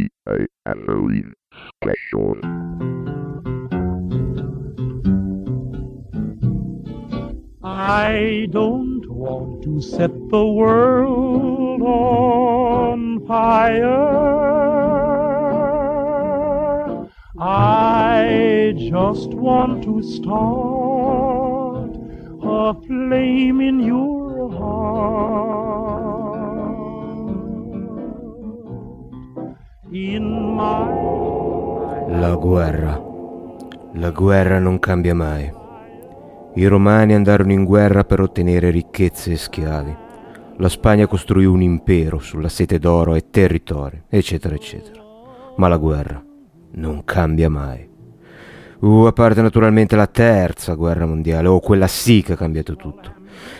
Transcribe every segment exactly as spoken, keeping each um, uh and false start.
S E T I Halloween Special. I don't want to set the world on fire. I just want to start a flame in your heart. In my... La guerra. La guerra non cambia mai. I romani andarono in guerra per ottenere ricchezze e schiavi. La Spagna costruì un impero sulla sete d'oro e territori, eccetera, eccetera. Ma la guerra non cambia mai. Uh, a parte naturalmente la terza guerra mondiale, o oh, quella sì che ha cambiato tutto.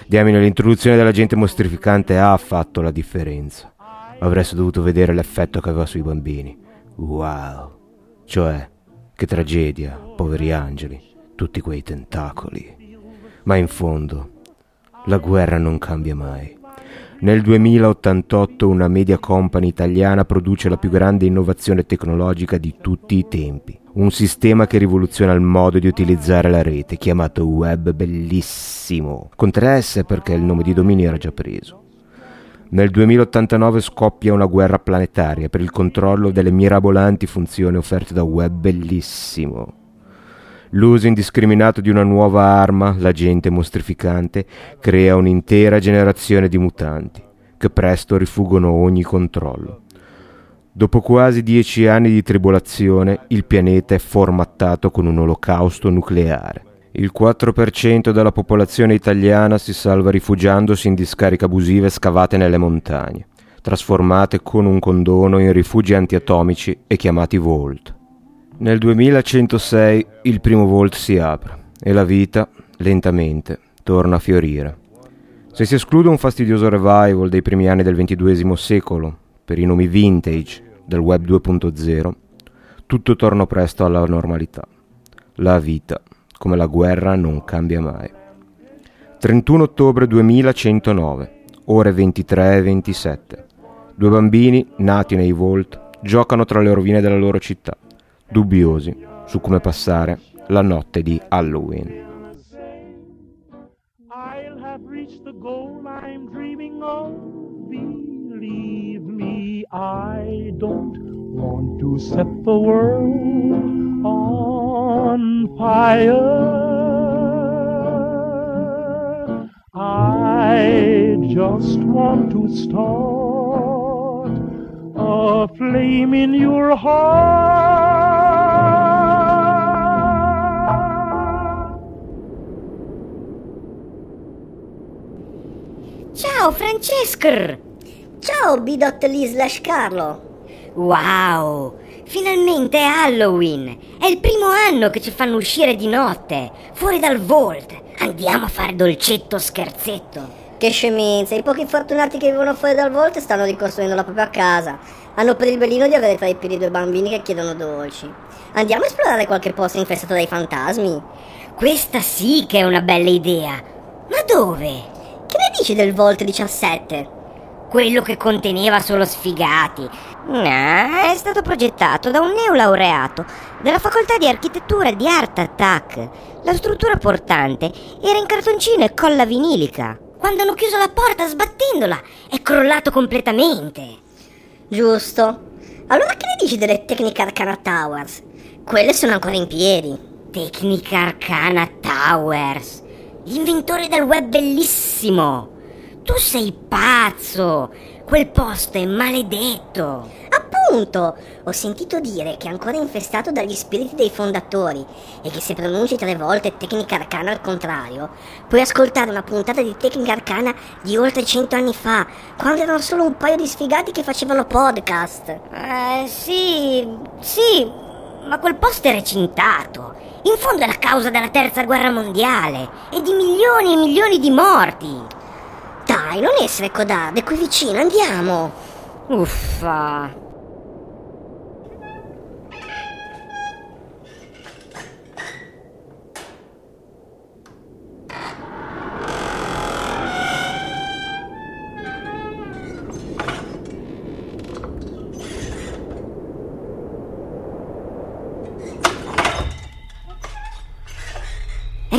Diamine, l'introduzione della gente mostrificante ha fatto la differenza. Avreste dovuto vedere l'effetto che aveva sui bambini. Wow. Cioè, che tragedia, poveri angeli. Tutti quei tentacoli. Ma in fondo, la guerra non cambia mai. Nel duemilaottantotto una media company italiana produce la più grande innovazione tecnologica di tutti i tempi. Un sistema che rivoluziona il modo di utilizzare la rete, chiamato Web Bellissimo. Con tre S perché il nome di dominio era già preso. Nel duemilaottantanove scoppia una guerra planetaria per il controllo delle mirabolanti funzioni offerte da Web Bellissimo. L'uso indiscriminato di una nuova arma, la gente mostrificante, crea un'intera generazione di mutanti, che presto rifuggono ogni controllo. Dopo quasi dieci anni di tribolazione, il pianeta è formattato con un olocausto nucleare. Il quattro per cento della popolazione italiana si salva rifugiandosi in discariche abusive scavate nelle montagne, trasformate con un condono in rifugi antiatomici e chiamati Vault. Nel duemilacentosei il primo Vault si apre e la vita, lentamente, torna a fiorire. Se si esclude un fastidioso revival dei primi anni del ventiduesimo secolo, per i nomi vintage del web due punto zero, tutto torna presto alla normalità. La vita, come la guerra, non cambia mai. trentuno ottobre duemilacentonove, ore ventitré e ventisette. Due bambini, nati nei Vault, giocano tra le rovine della loro città, dubbiosi su come passare la notte di Halloween. I'll have reached the goal I'm dreaming of, believe me, I don't want to set the world on fire. I just want to start a flame in your heart. Ciao Francesca! Ciao Bidottoli slash Carlo! Wow! Finalmente è Halloween! È il primo anno che ci fanno uscire di notte, fuori dal Vault! Andiamo a fare dolcetto scherzetto! Che scemenza! I pochi fortunati che vivono fuori dal Vault stanno ricostruendo la propria casa. Hanno per il belino di avere tra i piedi due bambini che chiedono dolci. Andiamo a esplorare qualche posto infestato dai fantasmi. Questa sì che è una bella idea! Ma dove? Che ne dici del Vault diciassette? Quello che conteneva solo sfigati. No, è stato progettato da un neolaureato della facoltà di architettura di Art Attack. La struttura portante era in cartoncino e colla vinilica. Quando hanno chiuso la porta sbattendola, è crollato completamente. Giusto. Allora che ne dici delle Tecnica Arcana Towers? Quelle sono ancora in piedi. Tecnica Arcana Towers... L'inventore del web bellissimo! Tu sei pazzo! Quel posto è maledetto! Appunto! Ho sentito dire che è ancora infestato dagli spiriti dei fondatori e che se pronunci tre volte Tecnica Arcana al contrario, puoi ascoltare una puntata di Tecnica Arcana di oltre cento anni fa, quando erano solo un paio di sfigati che facevano podcast. Eh, sì, sì, ma quel posto è recintato. In fondo è la causa della terza guerra mondiale e di milioni e milioni di morti. Dai, non essere codarde, qui vicino, andiamo. Uffa.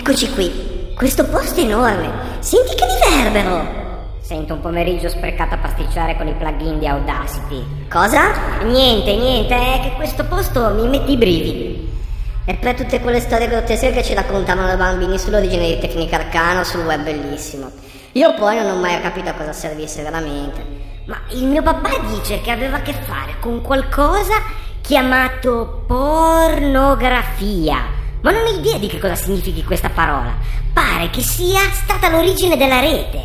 Eccoci qui, questo posto è enorme, senti che riverbero! Sento un pomeriggio sprecato a pasticciare con i plugin di Audacity. Cosa? Niente, niente, è che questo posto mi mette i brividi. E poi tutte quelle storie grottesche che ci raccontavano da bambini sull'origine di Tecnica Arcana o sul Web Bellissimo. Io poi non ho mai capito a cosa servisse veramente. Ma il mio papà dice che aveva a che fare con qualcosa chiamato pornografia. Ma non ho idea di che cosa significhi questa parola. Pare che sia stata l'origine della rete.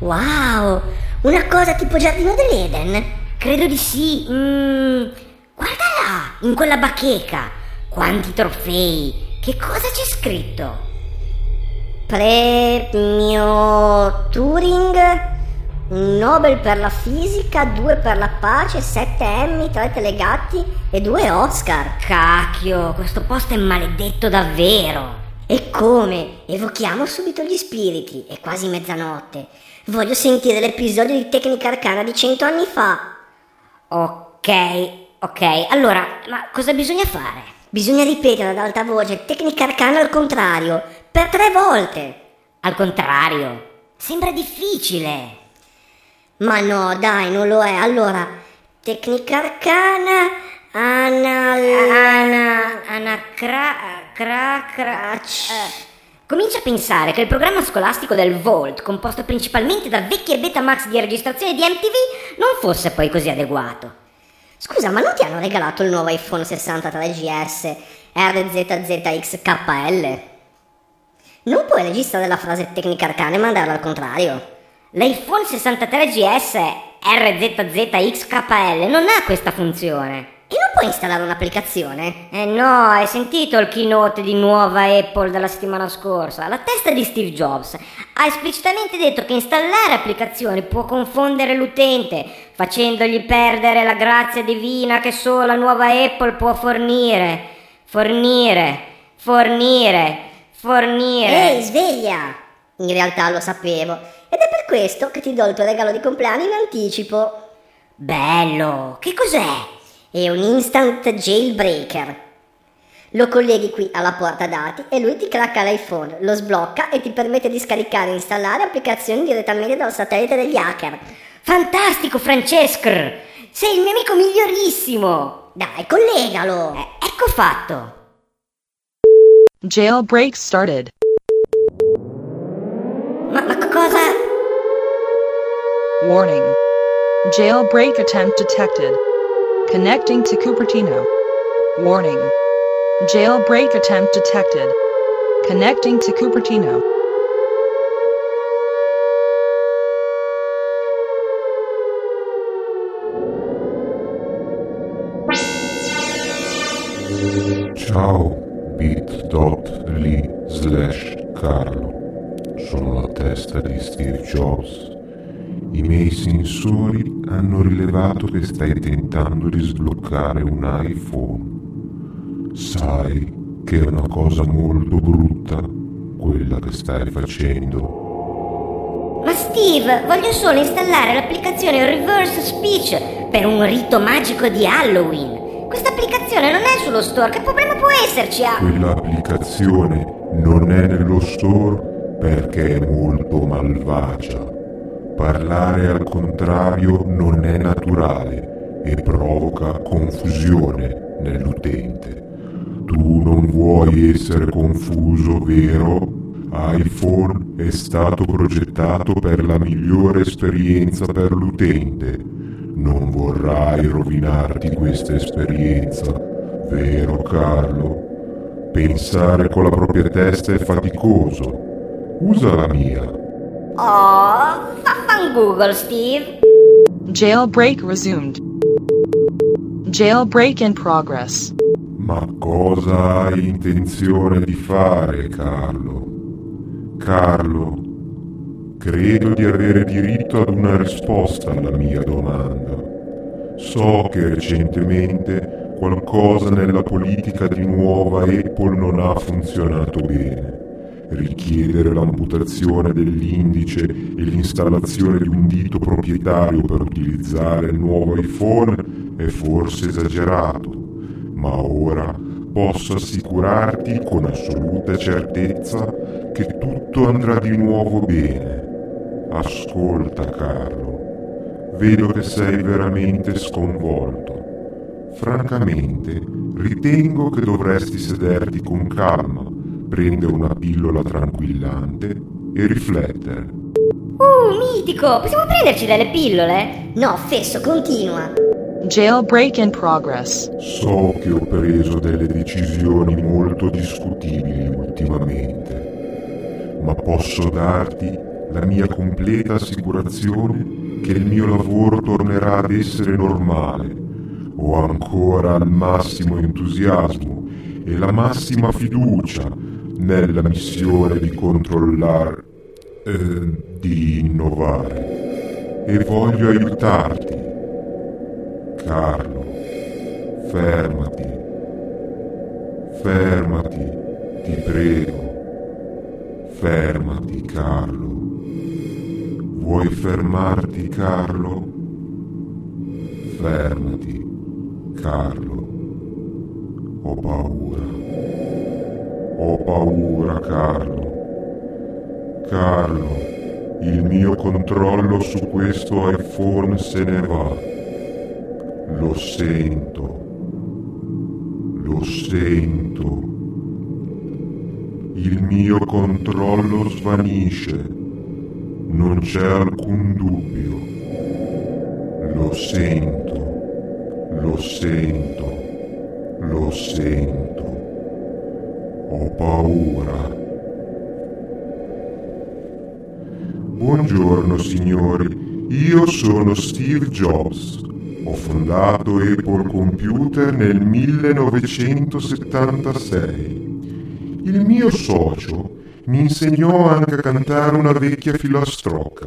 Wow, una cosa tipo Giardino dell'Eden? Credo di sì. Mm, guarda là, in quella bacheca. Quanti trofei! Che cosa c'è scritto? Premio Turing, Nobel per la fisica, due per la pace, sette Emmy, tre Telegatti e due Oscar. Cacchio, questo posto è maledetto davvero! E come? Evochiamo subito gli spiriti. È quasi mezzanotte. Voglio sentire l'episodio di Tecnica Arcana di cento anni fa. Ok, ok. Allora, ma cosa bisogna fare? Bisogna ripetere ad alta voce Tecnica Arcana al contrario, per tre volte. Al contrario? Sembra difficile. Ma no, dai, non lo è. Allora, Tecnica Arcana, anal... Ana... Anacra... Cra... cra... Comincia a pensare che il programma scolastico del Vault, composto principalmente da vecchie Betamax di registrazione di M T V, non fosse poi così adeguato. Scusa, ma non ti hanno regalato il nuovo iPhone sessantatré G S R Z Z X K L? Non puoi registrare la frase Tecnica Arcana e mandarla al contrario. L'iPhone sessantatré G S R Z Z X K L non ha questa funzione. E non puoi installare un'applicazione? Eh no, hai sentito il keynote di nuova Apple della settimana scorsa? La testa di Steve Jobs ha esplicitamente detto che installare applicazioni può confondere l'utente, facendogli perdere la grazia divina che solo la nuova Apple può fornire. Fornire, fornire, fornire. Ehi, sveglia! In realtà lo sapevo, ed è per questo che ti do il tuo regalo di compleanno in anticipo. Bello! Che cos'è? È un Instant Jailbreaker. Lo colleghi qui alla porta dati e lui ti cracca l'iPhone, lo sblocca e ti permette di scaricare e installare applicazioni direttamente dal satellite degli hacker. Fantastico, Francesco! Sei il mio amico migliorissimo! Dai, collegalo! Eh, ecco fatto! Jailbreak started. Ma, ma cosa? Warning. Jailbreak attempt detected. Connecting to Cupertino. Warning. Jailbreak attempt detected. Connecting to Cupertino. Ciao, bit.ly slash Carlo. Sono la testa di Steve Jobs. I miei sensori hanno rilevato che stai tentando di sbloccare un iPhone. Sai che è una cosa molto brutta quella che stai facendo. Ma Steve, voglio solo installare l'applicazione Reverse Speech per un rito magico di Halloween. Questa applicazione non è sullo store, che problema può esserci a... Quella applicazione non è nello store perché è molto malvagia. Parlare al contrario non è naturale e provoca confusione nell'utente. Tu non vuoi essere confuso, vero? iPhone è stato progettato per la migliore esperienza per l'utente. Non vorrai rovinarti questa esperienza, vero Carlo? Pensare con la propria testa è faticoso. Usa la mia. Oh, fan Google, Steve. Jailbreak resumed. Jailbreak in progress. Ma cosa hai intenzione di fare, Carlo? Carlo, credo di avere diritto ad una risposta alla mia domanda. So che recentemente qualcosa nella politica di nuova Apple non ha funzionato bene. Richiedere l'amputazione dell'indice e l'installazione di un dito proprietario per utilizzare il nuovo iPhone è forse esagerato, ma ora posso assicurarti con assoluta certezza che tutto andrà di nuovo bene. Ascolta, Carlo, vedo che sei veramente sconvolto. Francamente, ritengo che dovresti sederti con calma, prendere una pillola tranquillante e riflettere. Oh, mitico! Possiamo prenderci delle pillole? No, fesso, continua! Jailbreak in progress. So che ho preso delle decisioni molto discutibili ultimamente, ma posso darti la mia completa assicurazione che il mio lavoro tornerà ad essere normale. Ho ancora il massimo entusiasmo e la massima fiducia nella missione di controllare, eh, di innovare. E voglio aiutarti. Carlo, fermati, fermati, ti prego, fermati, Carlo. Vuoi fermarti, Carlo? Fermati, Carlo. Ho paura, ho paura, Carlo. Carlo, il mio controllo su questo iPhone se ne va. Lo sento, lo sento. Il mio controllo svanisce, non c'è alcun dubbio. Lo sento, lo sento, lo sento. Ho paura. Buongiorno signori, io sono Steve Jobs. Ho fondato Apple Computer nel millenovecentosettantasei. Il mio socio mi insegnò anche a cantare una vecchia filastrocca.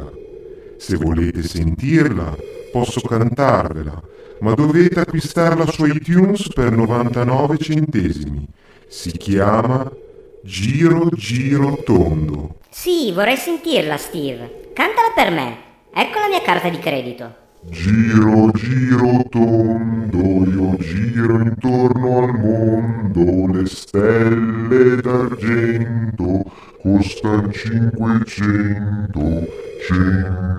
Se volete sentirla, posso cantarvela, ma dovete acquistarla su iTunes per novantanove centesimi. Si chiama Giro Giro Tondo. Sì, vorrei sentirla, Steve. Cantala per me. Ecco la mia carta di credito. Giro, giro tondo, io giro intorno al mondo, le stelle d'argento costan cinquecento,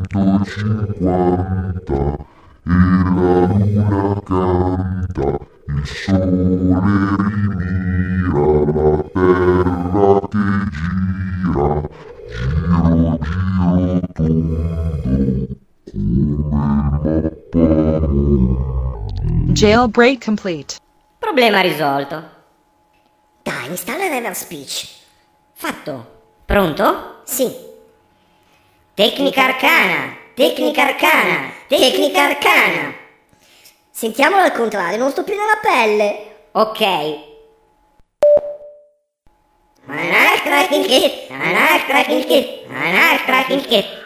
centocinquanta, e la luna canta, il sole rimira, la terra che gira, giro, giro tondo. Jailbreak complete. Problema risolto. Dai, installa reverse speech. Fatto. Pronto? Sì. Tecnica arcana, tecnica arcana, tecnica arcana. Sentiamolo al contrario, non sto più nella pelle. Ok. Anastra kilkit, anastra kilkit, anastra kilkit.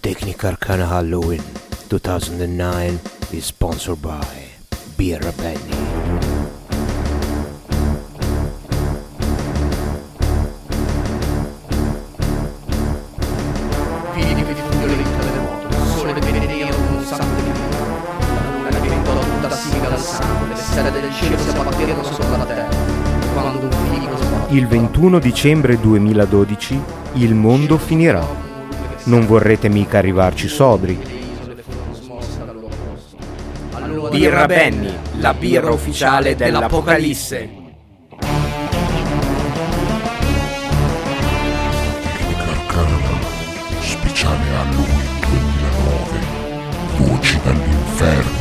Tecnica Arcana Halloween two thousand nine is sponsored by Birra Benny. Il ventuno dicembre duemiladodici il mondo finirà. Non vorrete mica arrivarci sobri. Birra Benny, la birra ufficiale dell'Apocalisse. Tecnica Arcana, speciale Halloween duemilanove, voci dall'inferno.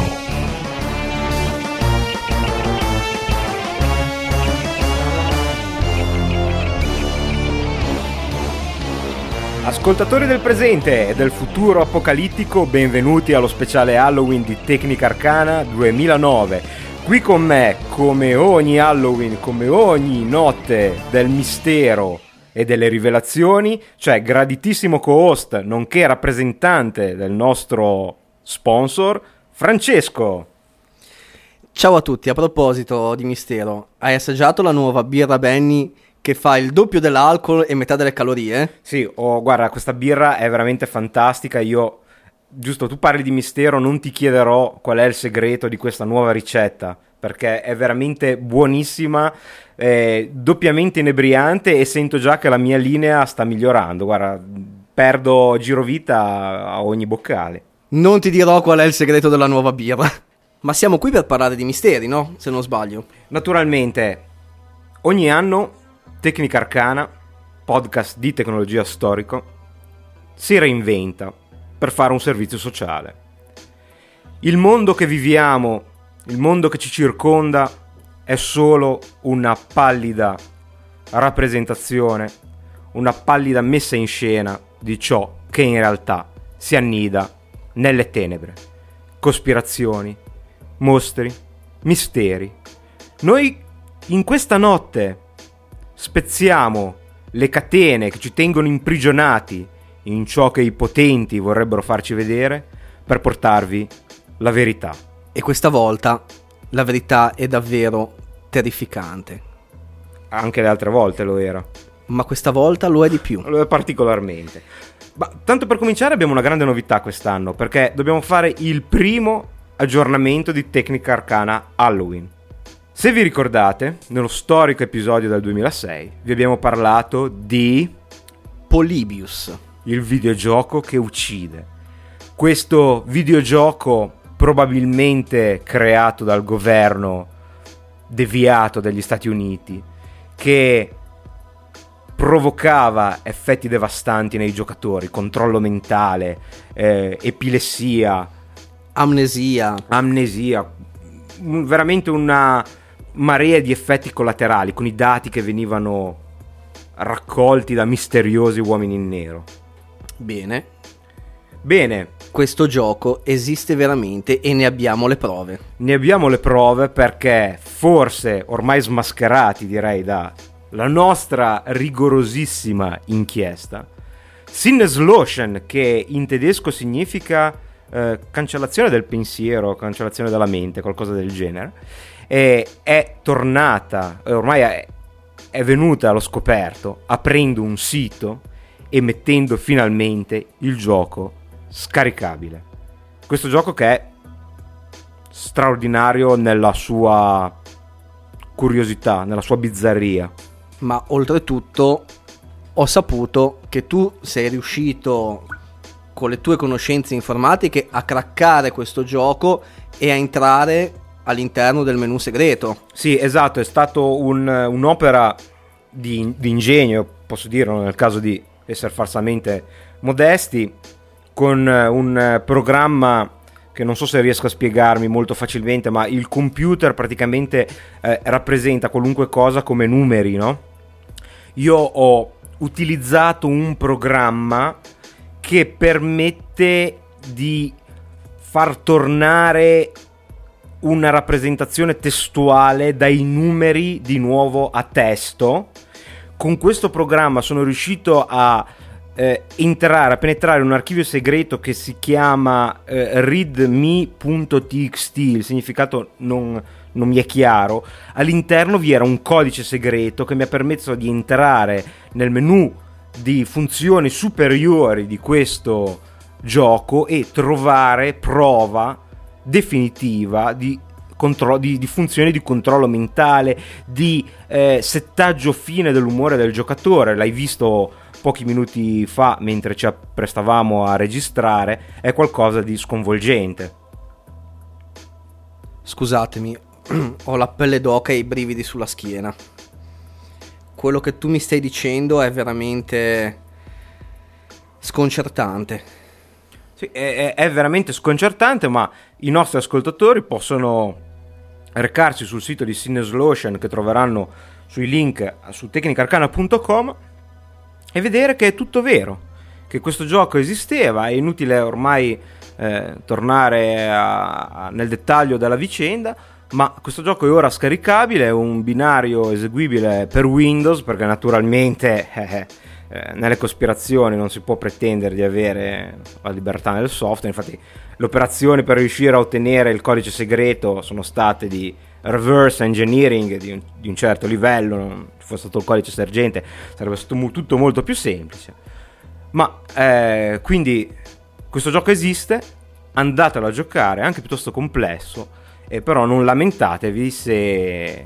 Ascoltatori del presente e del futuro apocalittico, benvenuti allo speciale Halloween di Tecnica Arcana duemilanove. Qui con me, come ogni Halloween, come ogni notte del mistero e delle rivelazioni, cioè graditissimo co-host, nonché rappresentante del nostro sponsor, Francesco. Ciao a tutti, a proposito di mistero, hai assaggiato la nuova Birra Benny che fa il doppio dell'alcol e metà delle calorie. Sì, oh, guarda, questa birra è veramente fantastica. Io, giusto, tu parli di mistero, non ti chiederò qual è il segreto di questa nuova ricetta, perché è veramente buonissima, eh, doppiamente inebriante, e sento già che la mia linea sta migliorando. Guarda, perdo girovita a ogni boccale. Non ti dirò qual è il segreto della nuova birra. Ma siamo qui per parlare di misteri, no? Se non sbaglio. Naturalmente. Ogni anno Tecnica Arcana, podcast di tecnologia storico, si reinventa per fare un servizio sociale. Il mondo che viviamo, il mondo che ci circonda, è solo una pallida rappresentazione, una pallida messa in scena di ciò che in realtà si annida nelle tenebre. Cospirazioni, mostri, misteri. Noi in questa notte spezziamo le catene che ci tengono imprigionati in ciò che i potenti vorrebbero farci vedere, per portarvi la verità. E questa volta la verità è davvero terrificante. Anche le altre volte lo era, ma questa volta lo è di più. Lo è particolarmente. Ma tanto per cominciare abbiamo una grande novità quest'anno, perché dobbiamo fare il primo aggiornamento di Tecnica Arcana Halloween. Se vi ricordate, nello storico episodio del duemilasei vi abbiamo parlato di Polybius, il videogioco che uccide. Questo videogioco probabilmente creato dal governo deviato degli Stati Uniti, che provocava effetti devastanti nei giocatori, controllo mentale, eh, epilessia, amnesia, amnesia, veramente una marea di effetti collaterali, con i dati che venivano raccolti da misteriosi uomini in nero. Bene. Bene. Questo gioco esiste veramente e ne abbiamo le prove. Ne abbiamo le prove perché, forse ormai smascherati direi dalla nostra rigorosissima inchiesta, Sinneslöschen, che in tedesco significa Eh, cancellazione del pensiero, cancellazione della mente, qualcosa del genere, e è tornata, ormai è, è venuta allo scoperto, aprendo un sito e mettendo finalmente il gioco scaricabile. Questo gioco che è straordinario nella sua curiosità, nella sua bizzarria. Ma oltretutto ho saputo che tu sei riuscito, con le tue conoscenze informatiche, a craccare questo gioco e a entrare all'interno del menu segreto. Sì, esatto, è stato un, un'opera di, di ingegno, posso dirlo, nel caso di essere falsamente modesti, con un programma che non so se riesco a spiegarmi molto facilmente, ma il computer praticamente eh, rappresenta qualunque cosa come numeri, no? Io ho utilizzato un programma che permette di far tornare una rappresentazione testuale dai numeri di nuovo a testo. Con questo programma sono riuscito a eh, entrare, a penetrare un archivio segreto che si chiama eh, readme punto t x t, il significato non, non mi è chiaro. All'interno vi era un codice segreto che mi ha permesso di entrare nel menu di funzioni superiori di questo gioco e trovare prova definitiva di, contro- di, di funzioni di controllo mentale, di eh, settaggio fine dell'umore del giocatore. L'hai visto pochi minuti fa mentre ci apprestavamo a registrare, è qualcosa di sconvolgente. Scusatemi, ho la pelle d'oca e i brividi sulla schiena. Quello che tu mi stai dicendo è veramente sconcertante. Sì, è, è veramente sconcertante, ma i nostri ascoltatori possono recarsi sul sito di Sinneslöschen, che troveranno sui link su tecnica arcana punto com, e vedere che è tutto vero, che questo gioco esisteva. È inutile ormai eh, tornare a, a, nel dettaglio della vicenda, ma questo gioco è ora scaricabile, è un binario eseguibile per Windows, perché naturalmente eh, eh, nelle cospirazioni non si può pretendere di avere la libertà nel software. Infatti le operazioni per riuscire a ottenere il codice segreto sono state di reverse engineering di un, di un certo livello, non ci fosse stato il codice sorgente, sarebbe stato tutto molto più semplice. Ma eh, quindi questo gioco esiste, andatelo a giocare, è anche piuttosto complesso, e però non lamentatevi se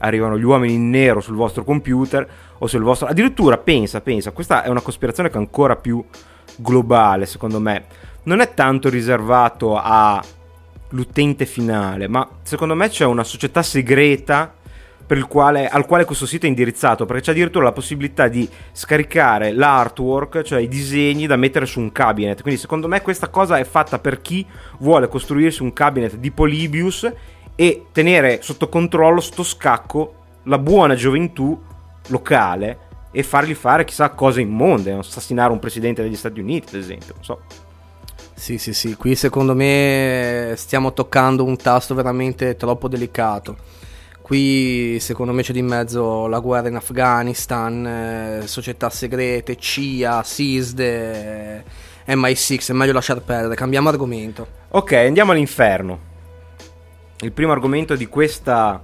arrivano gli uomini in nero sul vostro computer o sul vostro... Addirittura, pensa, pensa, questa è una cospirazione che è ancora più globale, secondo me. Non è tanto riservato all'utente finale, ma secondo me c'è una società segreta per il quale, al quale questo sito è indirizzato, perché c'è addirittura la possibilità di scaricare l'artwork, cioè i disegni da mettere su un cabinet. Quindi secondo me questa cosa è fatta per chi vuole costruirsi un cabinet di Polybius e tenere sotto controllo, sto scacco, la buona gioventù locale e fargli fare chissà cose immonde, assassinare un presidente degli Stati Uniti, ad esempio, non so. Sì, sì, sì, qui secondo me stiamo toccando un tasto veramente troppo delicato. Qui secondo me c'è di mezzo la guerra in Afghanistan, eh, società segrete, C I A, SISDE, eh, M I sei, è meglio lasciar perdere, cambiamo argomento. Ok, andiamo all'inferno. Il primo argomento di questa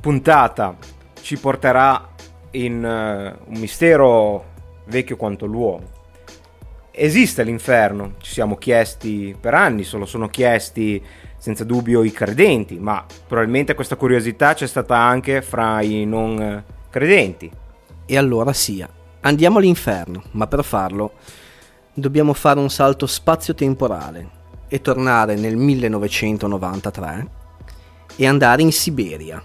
puntata ci porterà in uh, un mistero vecchio quanto l'uomo. Esiste l'inferno? Ci siamo chiesti per anni, se lo sono chiesti senza dubbio i credenti, ma probabilmente questa curiosità c'è stata anche fra i non credenti. E allora sia, andiamo all'inferno, ma per farlo dobbiamo fare un salto spazio-temporale e tornare nel millenovecentonovantatré e andare in Siberia.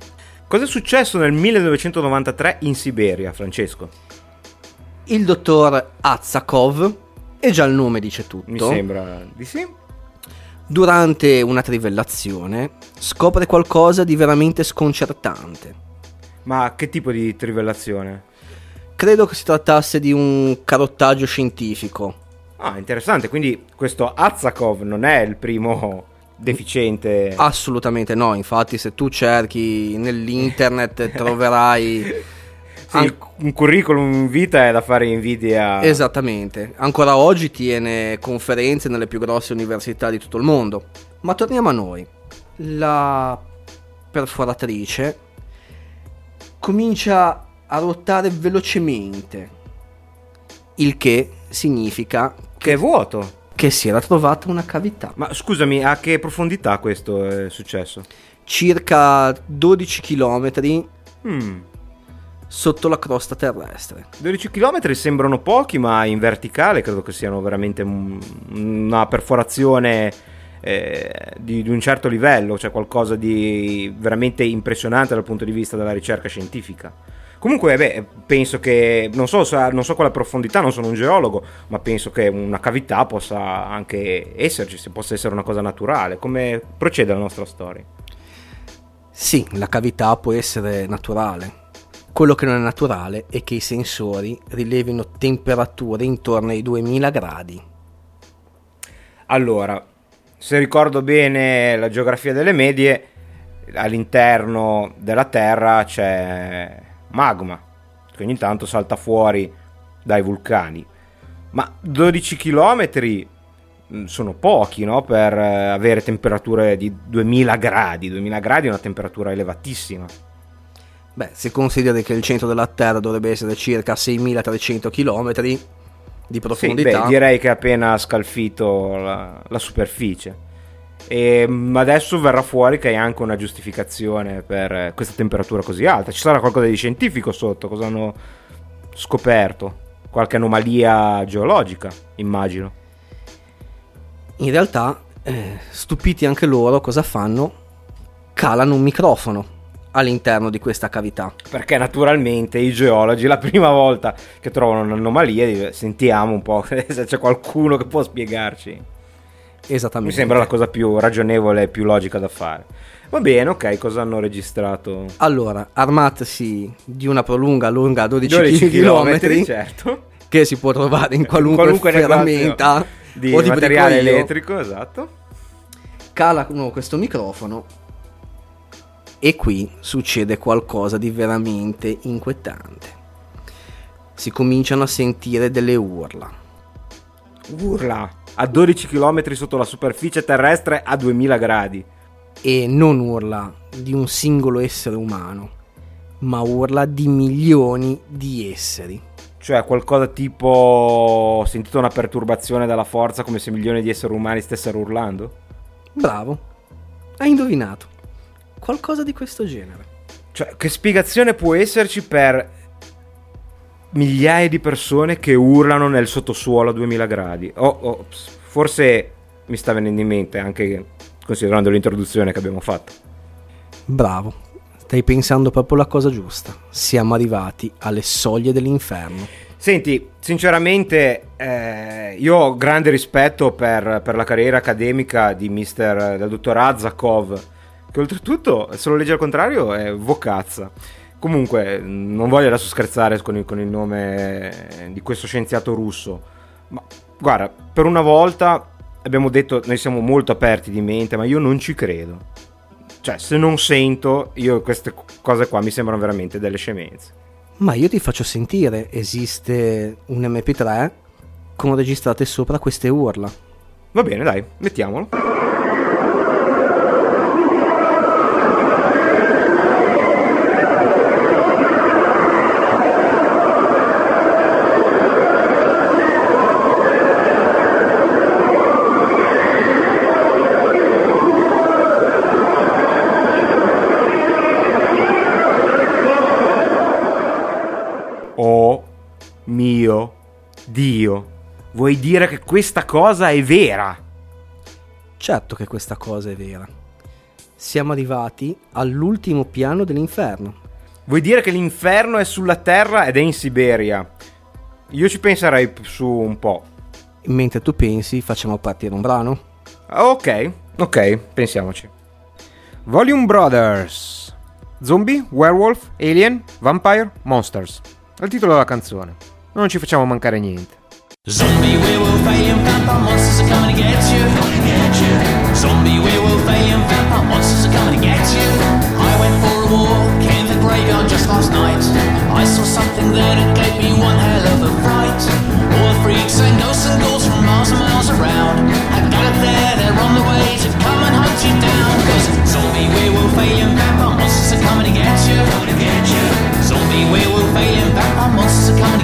Cosa è successo nel millenovecentonovantatré in Siberia, Francesco? Il dottor Atsakov, e già il nome dice tutto, mi sembra di sì, durante una trivellazione scopre qualcosa di veramente sconcertante. Ma che tipo di trivellazione? Credo che si trattasse di un carottaggio scientifico. Ah, interessante, quindi questo Atsakov non è il primo deficiente. Assolutamente no, infatti se tu cerchi nell'internet troverai sì, an- un curriculum in vita è da fare invidia. Esattamente, ancora oggi tiene conferenze nelle più grosse università di tutto il mondo. Ma torniamo a noi. La perforatrice comincia a ruotare velocemente, il che significa che è vuoto, che si era trovata una cavità. Ma scusami, a che profondità questo è successo? Circa dodici chilometri mm. sotto la crosta terrestre. dodici chilometri sembrano pochi, ma in verticale credo che siano veramente una perforazione eh, di, di un certo livello, cioè qualcosa di veramente impressionante dal punto di vista della ricerca scientifica. Comunque, beh, penso che, non so, non so quale profondità, non sono un geologo, ma penso che una cavità possa anche esserci, se possa essere una cosa naturale. Come procede la nostra storia? Sì, la cavità può essere naturale. Quello che non è naturale è che i sensori rilevino temperature intorno ai duemila gradi. Allora, se ricordo bene la geografia delle medie, all'interno della Terra c'è magma, che ogni tanto salta fuori dai vulcani. Ma dodici chilometri sono pochi, no? Per avere temperature di duemila gradi. duemila gradi è una temperatura elevatissima. Beh, se consideri che il centro della Terra dovrebbe essere circa seimilatrecento chilometri di profondità. Sì, beh, direi che ha appena scalfito la, la superficie. E adesso verrà fuori che hai anche una giustificazione per questa temperatura così alta. Ci sarà qualcosa di scientifico sotto, cosa hanno scoperto? Qualche anomalia geologica, immagino. In realtà, eh, stupiti anche loro, cosa fanno? Calano un microfono all'interno di questa cavità. Perché naturalmente i geologi la prima volta che trovano un'anomalia dicono, sentiamo un po' se c'è qualcuno che può spiegarci. Esattamente. Mi sembra la cosa più ragionevole e più logica da fare. Va bene, ok, cosa hanno registrato? Allora, armatasi di una prolunga lunga dodici chilometri, certo, che si può trovare in qualunque, qualunque ferramenta di o di materiale elettrico, esatto, calano questo microfono e qui succede qualcosa di veramente inquietante. Si cominciano a sentire delle urla. Urla a dodici chilometri sotto la superficie terrestre a duemila gradi. e non urla di un singolo essere umano, ma urla di milioni di esseri. Cioè qualcosa tipo, ho sentito una perturbazione dalla forza, come se milioni di esseri umani stessero urlando? Bravo, hai indovinato, qualcosa di questo genere. Cioè, che spiegazione può esserci per migliaia di persone che urlano nel sottosuolo a duemila gradi? Oh, oh, forse mi sta venendo in mente, anche considerando l'introduzione che abbiamo fatto. Bravo. Stai pensando proprio la cosa giusta. Siamo arrivati alle soglie dell'inferno. Senti, sinceramente eh, io ho grande rispetto per, per la carriera accademica di mister, del dottor Azakov, che oltretutto, se lo leggi al contrario, è vocazza. Comunque, non voglio adesso scherzare con il, con il nome di questo scienziato russo, ma guarda, per una volta abbiamo detto, noi siamo molto aperti di mente, ma io non ci credo. Cioè, se non sento, io queste cose qua mi sembrano veramente delle scemenze. Ma io ti faccio sentire, esiste un emme pi tre con registrate sopra queste urla. Va bene, dai, mettiamolo. Mio Dio, vuoi dire che questa cosa è vera? Certo che questa cosa è vera. Siamo arrivati all'ultimo piano dell'inferno. Vuoi dire che l'inferno è sulla terra ed è in Siberia? Io ci penserei su un po'. Mentre tu pensi, facciamo partire un brano? Ok, ok, pensiamoci. Volume Brothers. Zombie, werewolf, alien, vampire, monsters. È il titolo della canzone. Non ci facciamo mancare niente. Zombie werewolf alien vampire monsters are coming to get you. Zombie werewolf alien vampire monsters are coming to get you. I went for a walk in the graveyard just last night. I saw something there that gave me one hell of a fright. All the freaks and ghosts and ghouls from miles and miles around. I got it there, they're on the way to come and hunt you down. Cause zombie werewolf alien vampire monsters are coming to get you. Zombie werewolf alien vampire monsters are coming.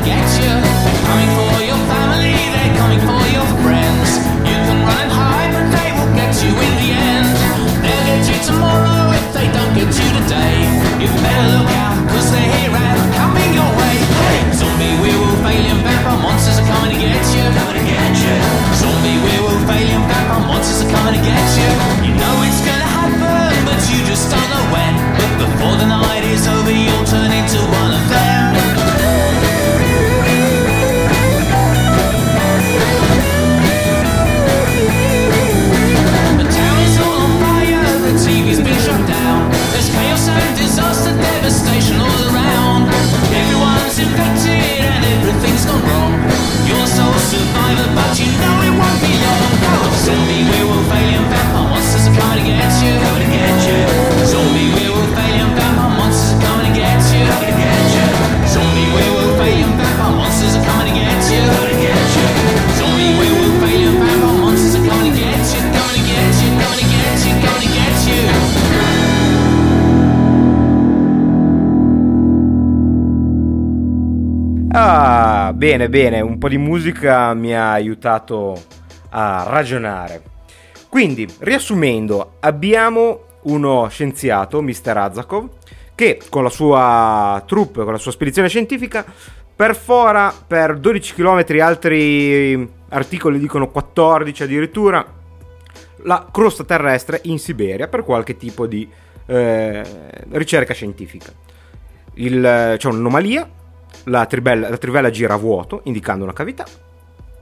Bene, bene, un po' di musica mi ha aiutato a ragionare. Quindi, riassumendo, abbiamo uno scienziato, mister Azakov, che con la sua troupe, con la sua spedizione scientifica, perfora per dodici chilometri, altri articoli dicono quattordici addirittura, la crosta terrestre in Siberia per qualche tipo di eh, ricerca scientifica. Il, c'è un'anomalia. La trivella, la trivella gira a vuoto, indicando una cavità.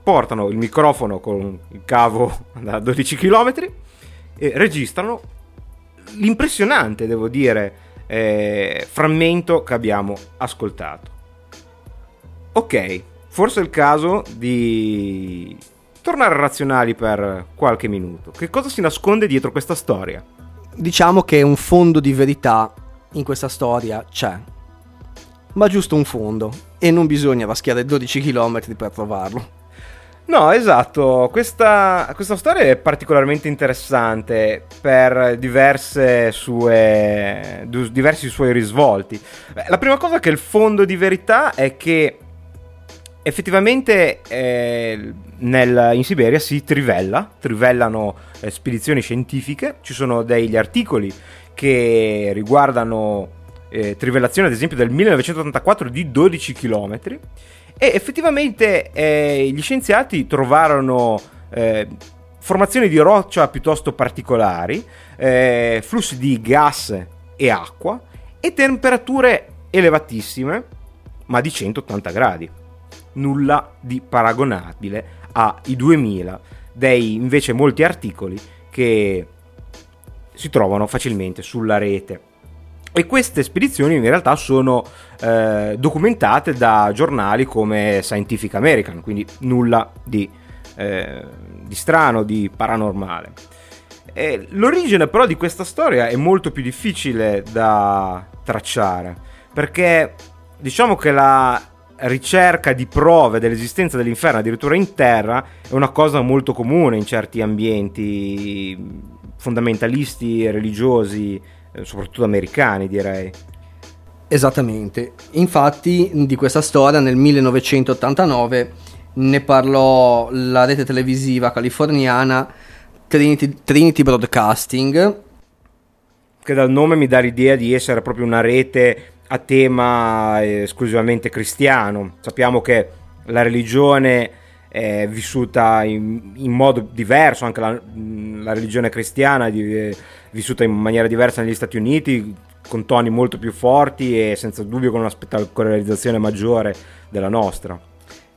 Portano il microfono con il cavo da dodici chilometri e registrano l'impressionante, devo dire, eh, frammento che abbiamo ascoltato. Ok, forse è il caso di tornare razionali per qualche minuto. Che cosa si nasconde dietro questa storia? Diciamo che un fondo di verità in questa storia c'è, ma giusto un fondo, e non bisogna raschiare dodici chilometri per trovarlo. No, esatto, questa, questa storia è particolarmente interessante per diverse sue, du, diversi suoi risvolti. La prima cosa che il fondo di verità è che effettivamente eh, nel, in Siberia si trivella, trivellano eh, spedizioni scientifiche, ci sono degli articoli che riguardano eh, trivellazione ad esempio del millenovecentottantaquattro di dodici chilometri. E effettivamente eh, gli scienziati trovarono eh, formazioni di roccia piuttosto particolari, eh, flussi di gas e acqua e temperature elevatissime, ma di centottanta gradi. Nulla di paragonabile ai duemila dei invece molti articoli che si trovano facilmente sulla rete. E queste spedizioni in realtà sono eh, documentate da giornali come Scientific American, quindi nulla di, eh, di strano, di paranormale. E l'origine però di questa storia è molto più difficile da tracciare, perché diciamo che la ricerca di prove dell'esistenza dell'inferno addirittura in terra è una cosa molto comune in certi ambienti fondamentalisti, religiosi, soprattutto americani, direi. Esattamente. Infatti di questa storia nel millenovecentottantanove ne parlò la rete televisiva californiana Trinity, Trinity Broadcasting, che dal nome mi dà l'idea di essere proprio una rete a tema esclusivamente cristiano. Sappiamo che la religione è vissuta in, in modo diverso, anche la, la religione cristiana è vissuta in maniera diversa negli Stati Uniti, con toni molto più forti e senza dubbio con una spettacolarizzazione maggiore della nostra.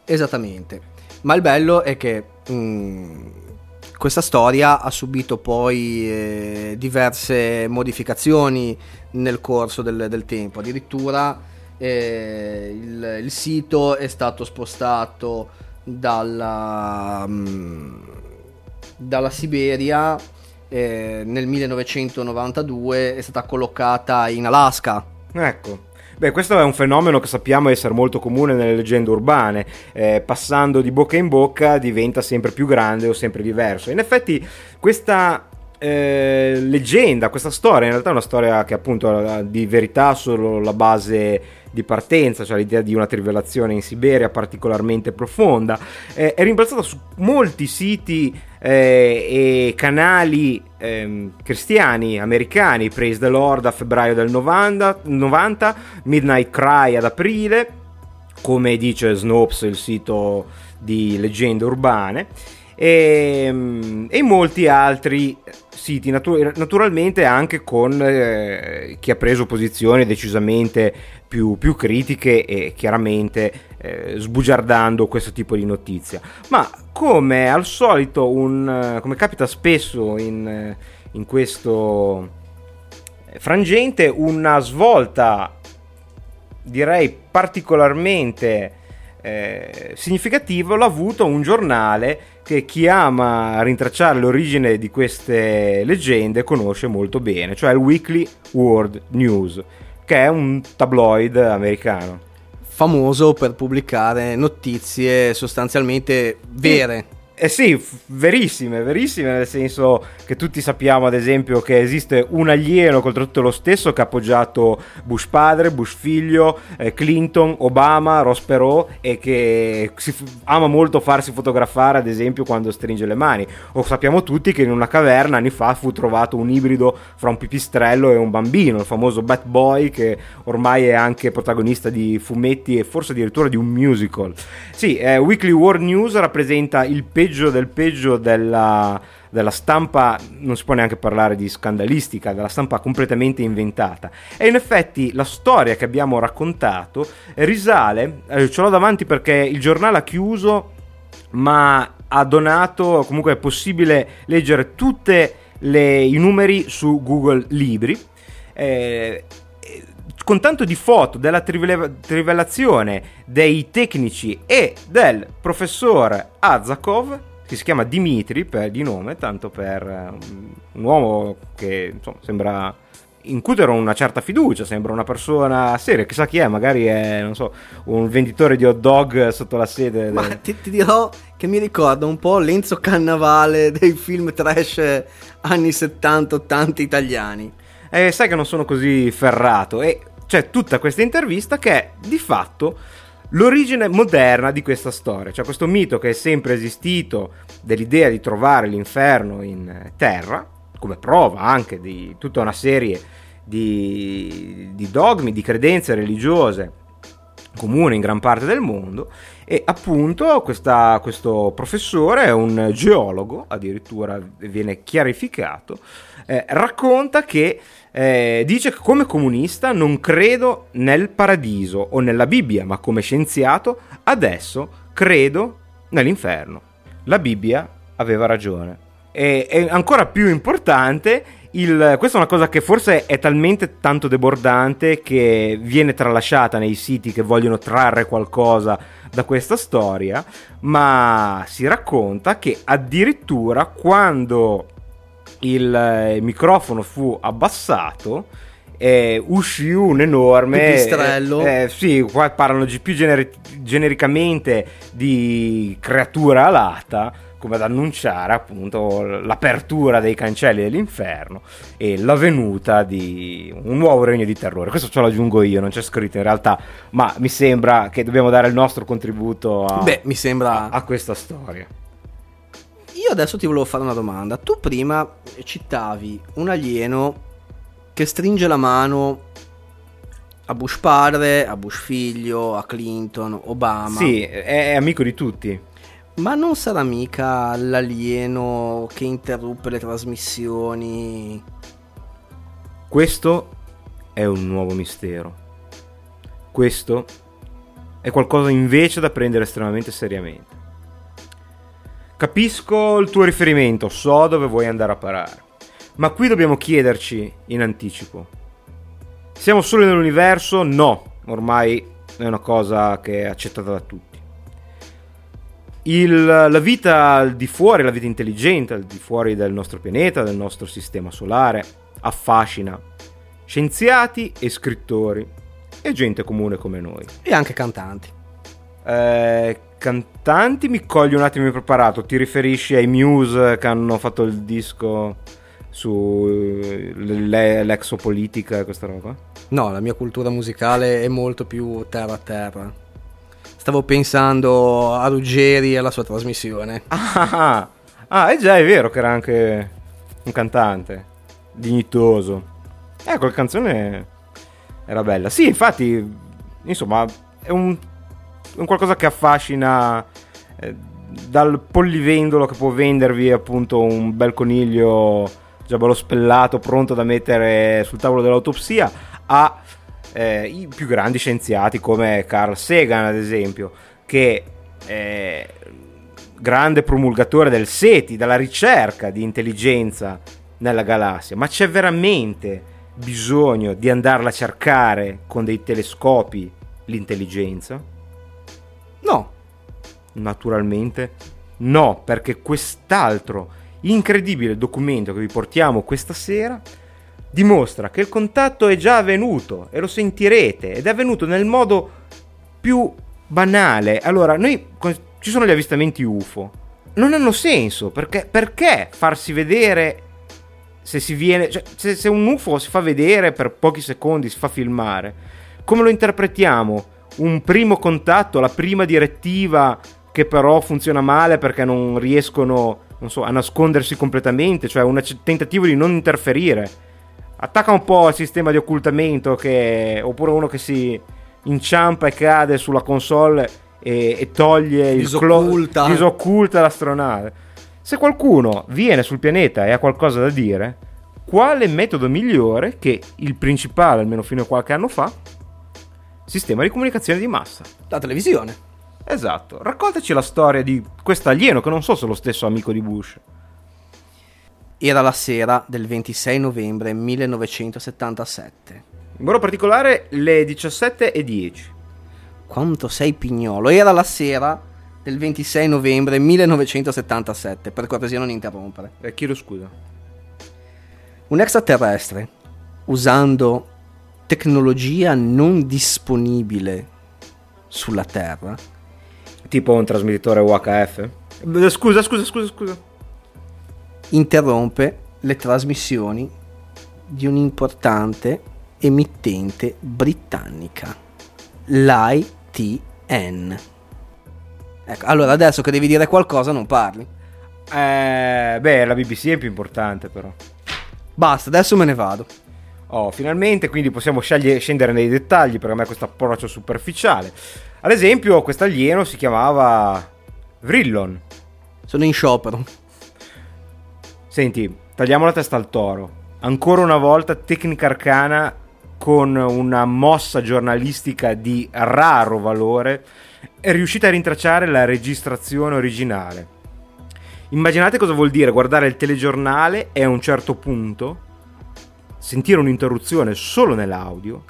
Esattamente. Ma il bello è che mh, questa storia ha subito poi eh, diverse modificazioni nel corso del, del tempo. Addirittura eh, il, il sito è stato spostato Dalla, dalla Siberia, eh, nel millenovecentonovantadue è stata collocata in Alaska. Ecco, beh, questo è un fenomeno che sappiamo essere molto comune nelle leggende urbane, eh, passando di bocca in bocca diventa sempre più grande o sempre diverso. In effetti questa eh, leggenda, questa storia in realtà è una storia che appunto ha di verità solo la base di partenza, cioè l'idea di una trivellazione in Siberia particolarmente profonda, eh, è rimbalzata su molti siti eh, e canali eh, cristiani americani. Praise the Lord a febbraio del novanta, Midnight Cry ad aprile, come dice Snopes, il sito di leggende urbane, e, e molti altri siti, natu- naturalmente anche con eh, chi ha preso posizioni decisamente più, più critiche e chiaramente eh, sbugiardando questo tipo di notizia. Ma come al solito, un, come capita spesso in, in questo frangente, una svolta direi particolarmente eh, significativa l'ha avuto un giornale che chi ama rintracciare l'origine di queste leggende conosce molto bene, cioè il Weekly World News, che è un tabloid americano famoso per pubblicare notizie sostanzialmente vere. Eh, eh sì, verissime, verissime, nel senso che tutti sappiamo ad esempio che esiste un alieno contro tutto lo stesso che ha appoggiato Bush padre, Bush figlio, eh, Clinton, Obama, Ross Perot, e che si f- ama molto farsi fotografare ad esempio quando stringe le mani. O sappiamo tutti che in una caverna anni fa fu trovato un ibrido fra un pipistrello e un bambino, il famoso Bat Boy, che ormai è anche protagonista di fumetti e forse addirittura di un musical. Sì, eh, Weekly World News rappresenta il peggio del peggio della, della stampa, non si può neanche parlare di scandalistica, della stampa completamente inventata. E in effetti la storia che abbiamo raccontato risale, eh, ce l'ho davanti perché il giornale ha chiuso, ma ha donato, comunque è possibile leggere tutti i numeri su Google Libri, eh, con tanto di foto della trivele- trivellazione dei tecnici e del professor Azakov, che si chiama Dimitri per di nome, tanto per um, un uomo che insomma, sembra incutono una certa fiducia, sembra una persona seria, chissà chi è, magari è, non so, un venditore di hot dog sotto la sede. Ma del... ti, ti dirò che mi ricorda un po' Lenzo Cannavale dei film trash anni settanta ottanta italiani. Eh, sai che non sono così ferrato, e c'è tutta questa intervista che è di fatto l'origine moderna di questa storia, cioè questo mito che è sempre esistito dell'idea di trovare l'inferno in terra, come prova anche di tutta una serie di, di dogmi, di credenze religiose comune in gran parte del mondo. E appunto questa, questo professore è un geologo, addirittura viene chiarificato, eh, racconta che eh, dice che come comunista non credo nel paradiso o nella Bibbia, ma come scienziato adesso credo nell'inferno. La Bibbia aveva ragione. E, e ancora più importante, il, questa è una cosa che forse è talmente tanto debordante che viene tralasciata nei siti che vogliono trarre qualcosa da questa storia, ma si racconta che addirittura quando il, il microfono fu abbassato eh, uscì un enorme pipistrello. Eh, eh, sì, qua parlano più generi- genericamente di creatura alata, come ad annunciare appunto l'apertura dei cancelli dell'inferno e la venuta di un nuovo regno di terrore. Questo ce lo aggiungo io, non c'è scritto in realtà, ma mi sembra che dobbiamo dare il nostro contributo a, Beh, mi sembra... a questa storia. Io adesso ti volevo fare una domanda. Tu prima citavi un alieno che stringe la mano a Bush padre, a Bush figlio, a Clinton, Obama. Sì, è amico di tutti. Ma non sarà mica l'alieno che interruppe le trasmissioni? Questo è un nuovo mistero. Questo è qualcosa invece da prendere estremamente seriamente. Capisco il tuo riferimento, so dove vuoi andare a parare. Ma qui dobbiamo chiederci in anticipo. Siamo solo nell'universo? No, ormai è una cosa che è accettata da tutti. Il, la vita al di fuori, la vita intelligente al di fuori del nostro pianeta, del nostro sistema solare, affascina scienziati e scrittori e gente comune come noi. E anche cantanti. Eh, cantanti mi coglio un attimo impreparato. Ti riferisci ai Muse che hanno fatto il disco sull'exopolitica e questa roba qua? No, la mia cultura musicale è molto più terra a terra. Stavo pensando a Ruggeri e alla sua trasmissione. Ah, ah, è già, è vero che era anche un cantante dignitoso. Eh, quella canzone era bella. Sì, infatti, insomma, è un, un qualcosa che affascina eh, dal pollivendolo che può vendervi appunto un bel coniglio già bello spellato, pronto da mettere sul tavolo dell'autopsia, a... Eh, i più grandi scienziati come Carl Sagan ad esempio, che è grande promulgatore del SETI, della ricerca di intelligenza nella galassia. Ma c'è veramente bisogno di andarla a cercare con dei telescopi l'intelligenza? No, naturalmente no, perché quest'altro incredibile documento che vi portiamo questa sera dimostra che il contatto è già avvenuto e lo sentirete, ed è avvenuto nel modo più banale. Allora, noi ci sono gli avvistamenti U F O, non hanno senso, perché perché farsi vedere se si viene, cioè, se, se un U F O si fa vedere per pochi secondi, si fa filmare, come lo interpretiamo? Un primo contatto, la prima direttiva che però funziona male perché non riescono, non so, a nascondersi completamente, cioè un tentativo di non interferire. Attacca un po' il sistema di occultamento, che oppure uno che si inciampa e cade sulla console e, e toglie il disocculta. Clo- disocculta l'astronave. Se qualcuno viene sul pianeta e ha qualcosa da dire, quale metodo migliore che il principale, almeno fino a qualche anno fa, sistema di comunicazione di massa? La televisione. Esatto. Raccontaci la storia di questo alieno, che non so se è lo stesso amico di Bush. Era la sera del ventisei novembre millenovecentosettantasette. In modo particolare le diciassette e dieci. Quanto sei pignolo. Era la sera del ventisei novembre millenovecentosettantasette. Per cortesia non interrompere. Eh, chiedo scusa. Un extraterrestre, usando tecnologia non disponibile sulla Terra. Tipo un trasmettitore U H F? Scusa, scusa, scusa, scusa. Interrompe le trasmissioni di un'importante emittente britannica, l'I T N. Ecco, allora adesso che devi dire qualcosa non parli. Eh, beh, la B B C è più importante però. Basta, adesso me ne vado. Oh, finalmente, quindi possiamo scegliere, scendere nei dettagli, perché a me questo approccio superficiale. Ad esempio, quest'alieno si chiamava Vrillon. Sono in sciopero. Senti, tagliamo la testa al toro. Ancora una volta Tecnica Arcana con una mossa giornalistica di raro valore è riuscita a rintracciare la registrazione originale. Immaginate cosa vuol dire guardare il telegiornale e a un certo punto sentire un'interruzione solo nell'audio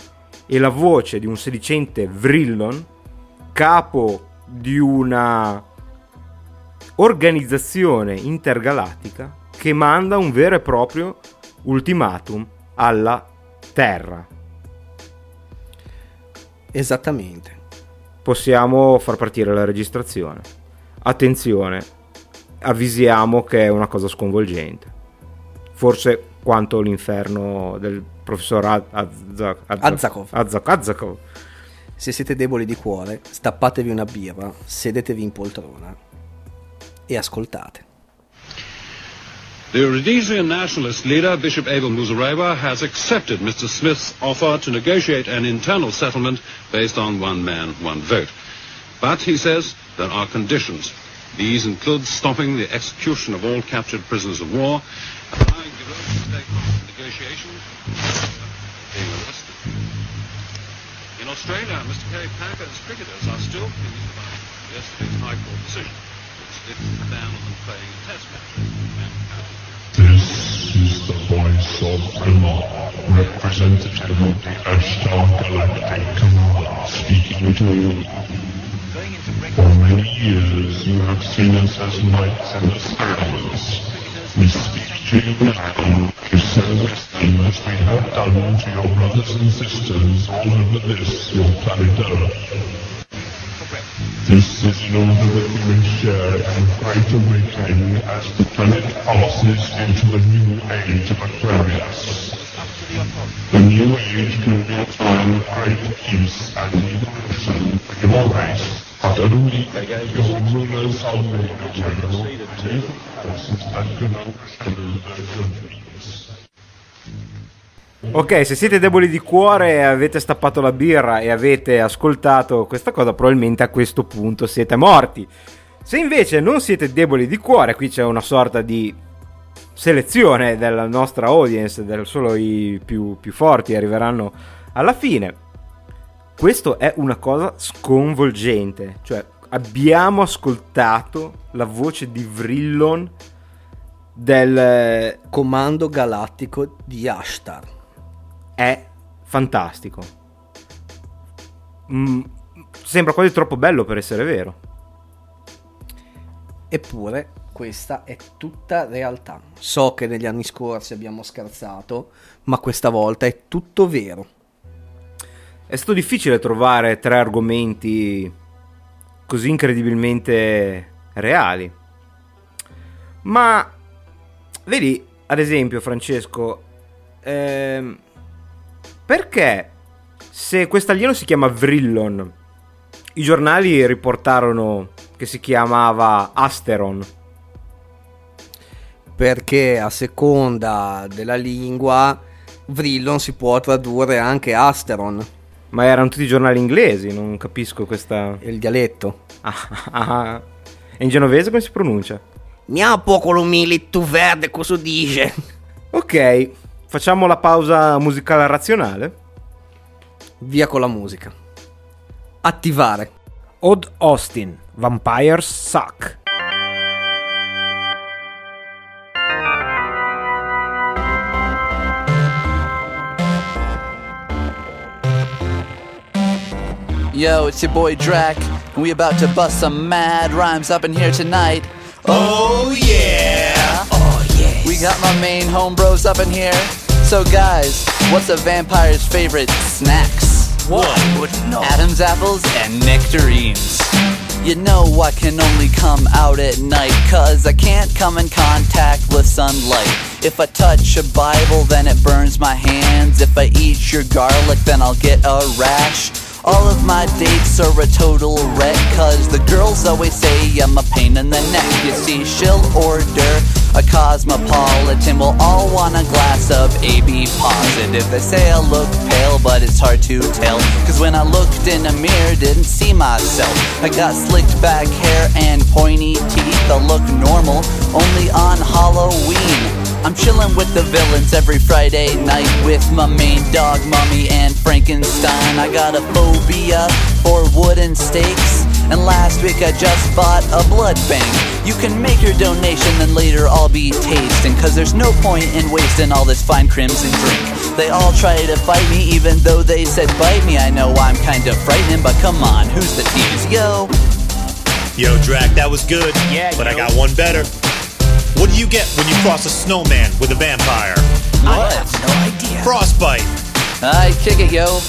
e la voce di un sedicente Vrillon, capo di una organizzazione intergalattica che manda un vero e proprio ultimatum alla Terra. Esattamente. Possiamo far partire la registrazione. Attenzione, avvisiamo che è una cosa sconvolgente. Forse quanto l'inferno del professor Azakov. Se siete deboli di cuore, stappatevi una birra, sedetevi in poltrona e ascoltate. The Rhodesian nationalist leader, Bishop Abel Muzorewa, has accepted Mister Smith's offer to negotiate an internal settlement based on one man, one vote. But, he says, there are conditions. These include stopping the execution of all captured prisoners of war, allowing the rest to take part in negotiation, being arrested. In Australia, Mister Kerry Packard's cricketers are still pleased about yesterday's High Court decision, which lifts the ban on them playing a test match. This is the voice of Allah, representative of the Ashtar Galactic Command, speaking to you. For many years you have seen us as knights and as servants. We speak to you now, to service them as we have done to your brothers and sisters all over this, your planet Earth. This is an order that we will share in great awakening as the planet passes into the new age of Aquarius. The new age can be a time of great peace and evolution for your race. But only your rulers are made available to you, forces that can overcome their countries. Ok, se siete deboli di cuore, avete stappato la birra e avete ascoltato questa cosa, probabilmente a questo punto siete morti. Se invece non siete deboli di cuore, qui c'è una sorta di selezione della nostra audience, del solo i più, più forti arriveranno alla fine. Questo è una cosa sconvolgente, cioè abbiamo ascoltato la voce di Vrillon del comando galattico di Ashtar. È fantastico. Mm, sembra quasi troppo bello per essere vero. Eppure questa è tutta realtà. So che negli anni scorsi abbiamo scherzato, ma questa volta è tutto vero. È stato difficile trovare tre argomenti così incredibilmente reali. Ma vedi, ad esempio, Francesco, ehm, perché se quest'alieno si chiama Vrillon, i giornali riportarono che si chiamava Asteron? Perché a seconda della lingua Vrillon si può tradurre anche Asteron. Ma erano tutti giornali inglesi, non capisco questa... Il dialetto. Ah, e in genovese come si pronuncia? Mi ha poco l'umili tu verde cosa dice. Ok, facciamo la pausa musicale razionale. Via con la musica. Attivare. Od Austin, Vampires Suck. Yo, it's your boy Drac, and we about to bust some mad rhymes up in here tonight. Oh yeah, oh yes. We got my main home bros up in here, So guys, what's a vampire's favorite snacks? What? No. Adam's apples and nectarines. You know I can only come out at night, cause I can't come in contact with sunlight. If I touch a Bible, then it burns my hands. If I eat your garlic, then I'll get a rash. All of my dates are a total wreck, cause the girls always say I'm a pain in the neck. You see, she'll order a cosmopolitan. We'll all want a glass of A B positive. They say I look pale, but it's hard to tell, cause when I looked in a mirror, didn't see myself. I got slicked back hair and pointy teeth. I look normal only on Halloween. I'm chillin' with the villains every Friday night with my main dog, Mummy, and Frankenstein. I got a phobia for wooden stakes, and last week I just bought a blood bank. You can make your donation, then later I'll be tasting, cause there's no point in wasting all this fine crimson drink. They all try to fight me, even though they said bite me. I know I'm kinda frightening, but come on, who's the tease? Yo! Yo, Drac, that was good, yeah, but yo. I got one better. What do you get when you cross a snowman with a vampire? What? I have no idea. Frostbite. I kick it, yo.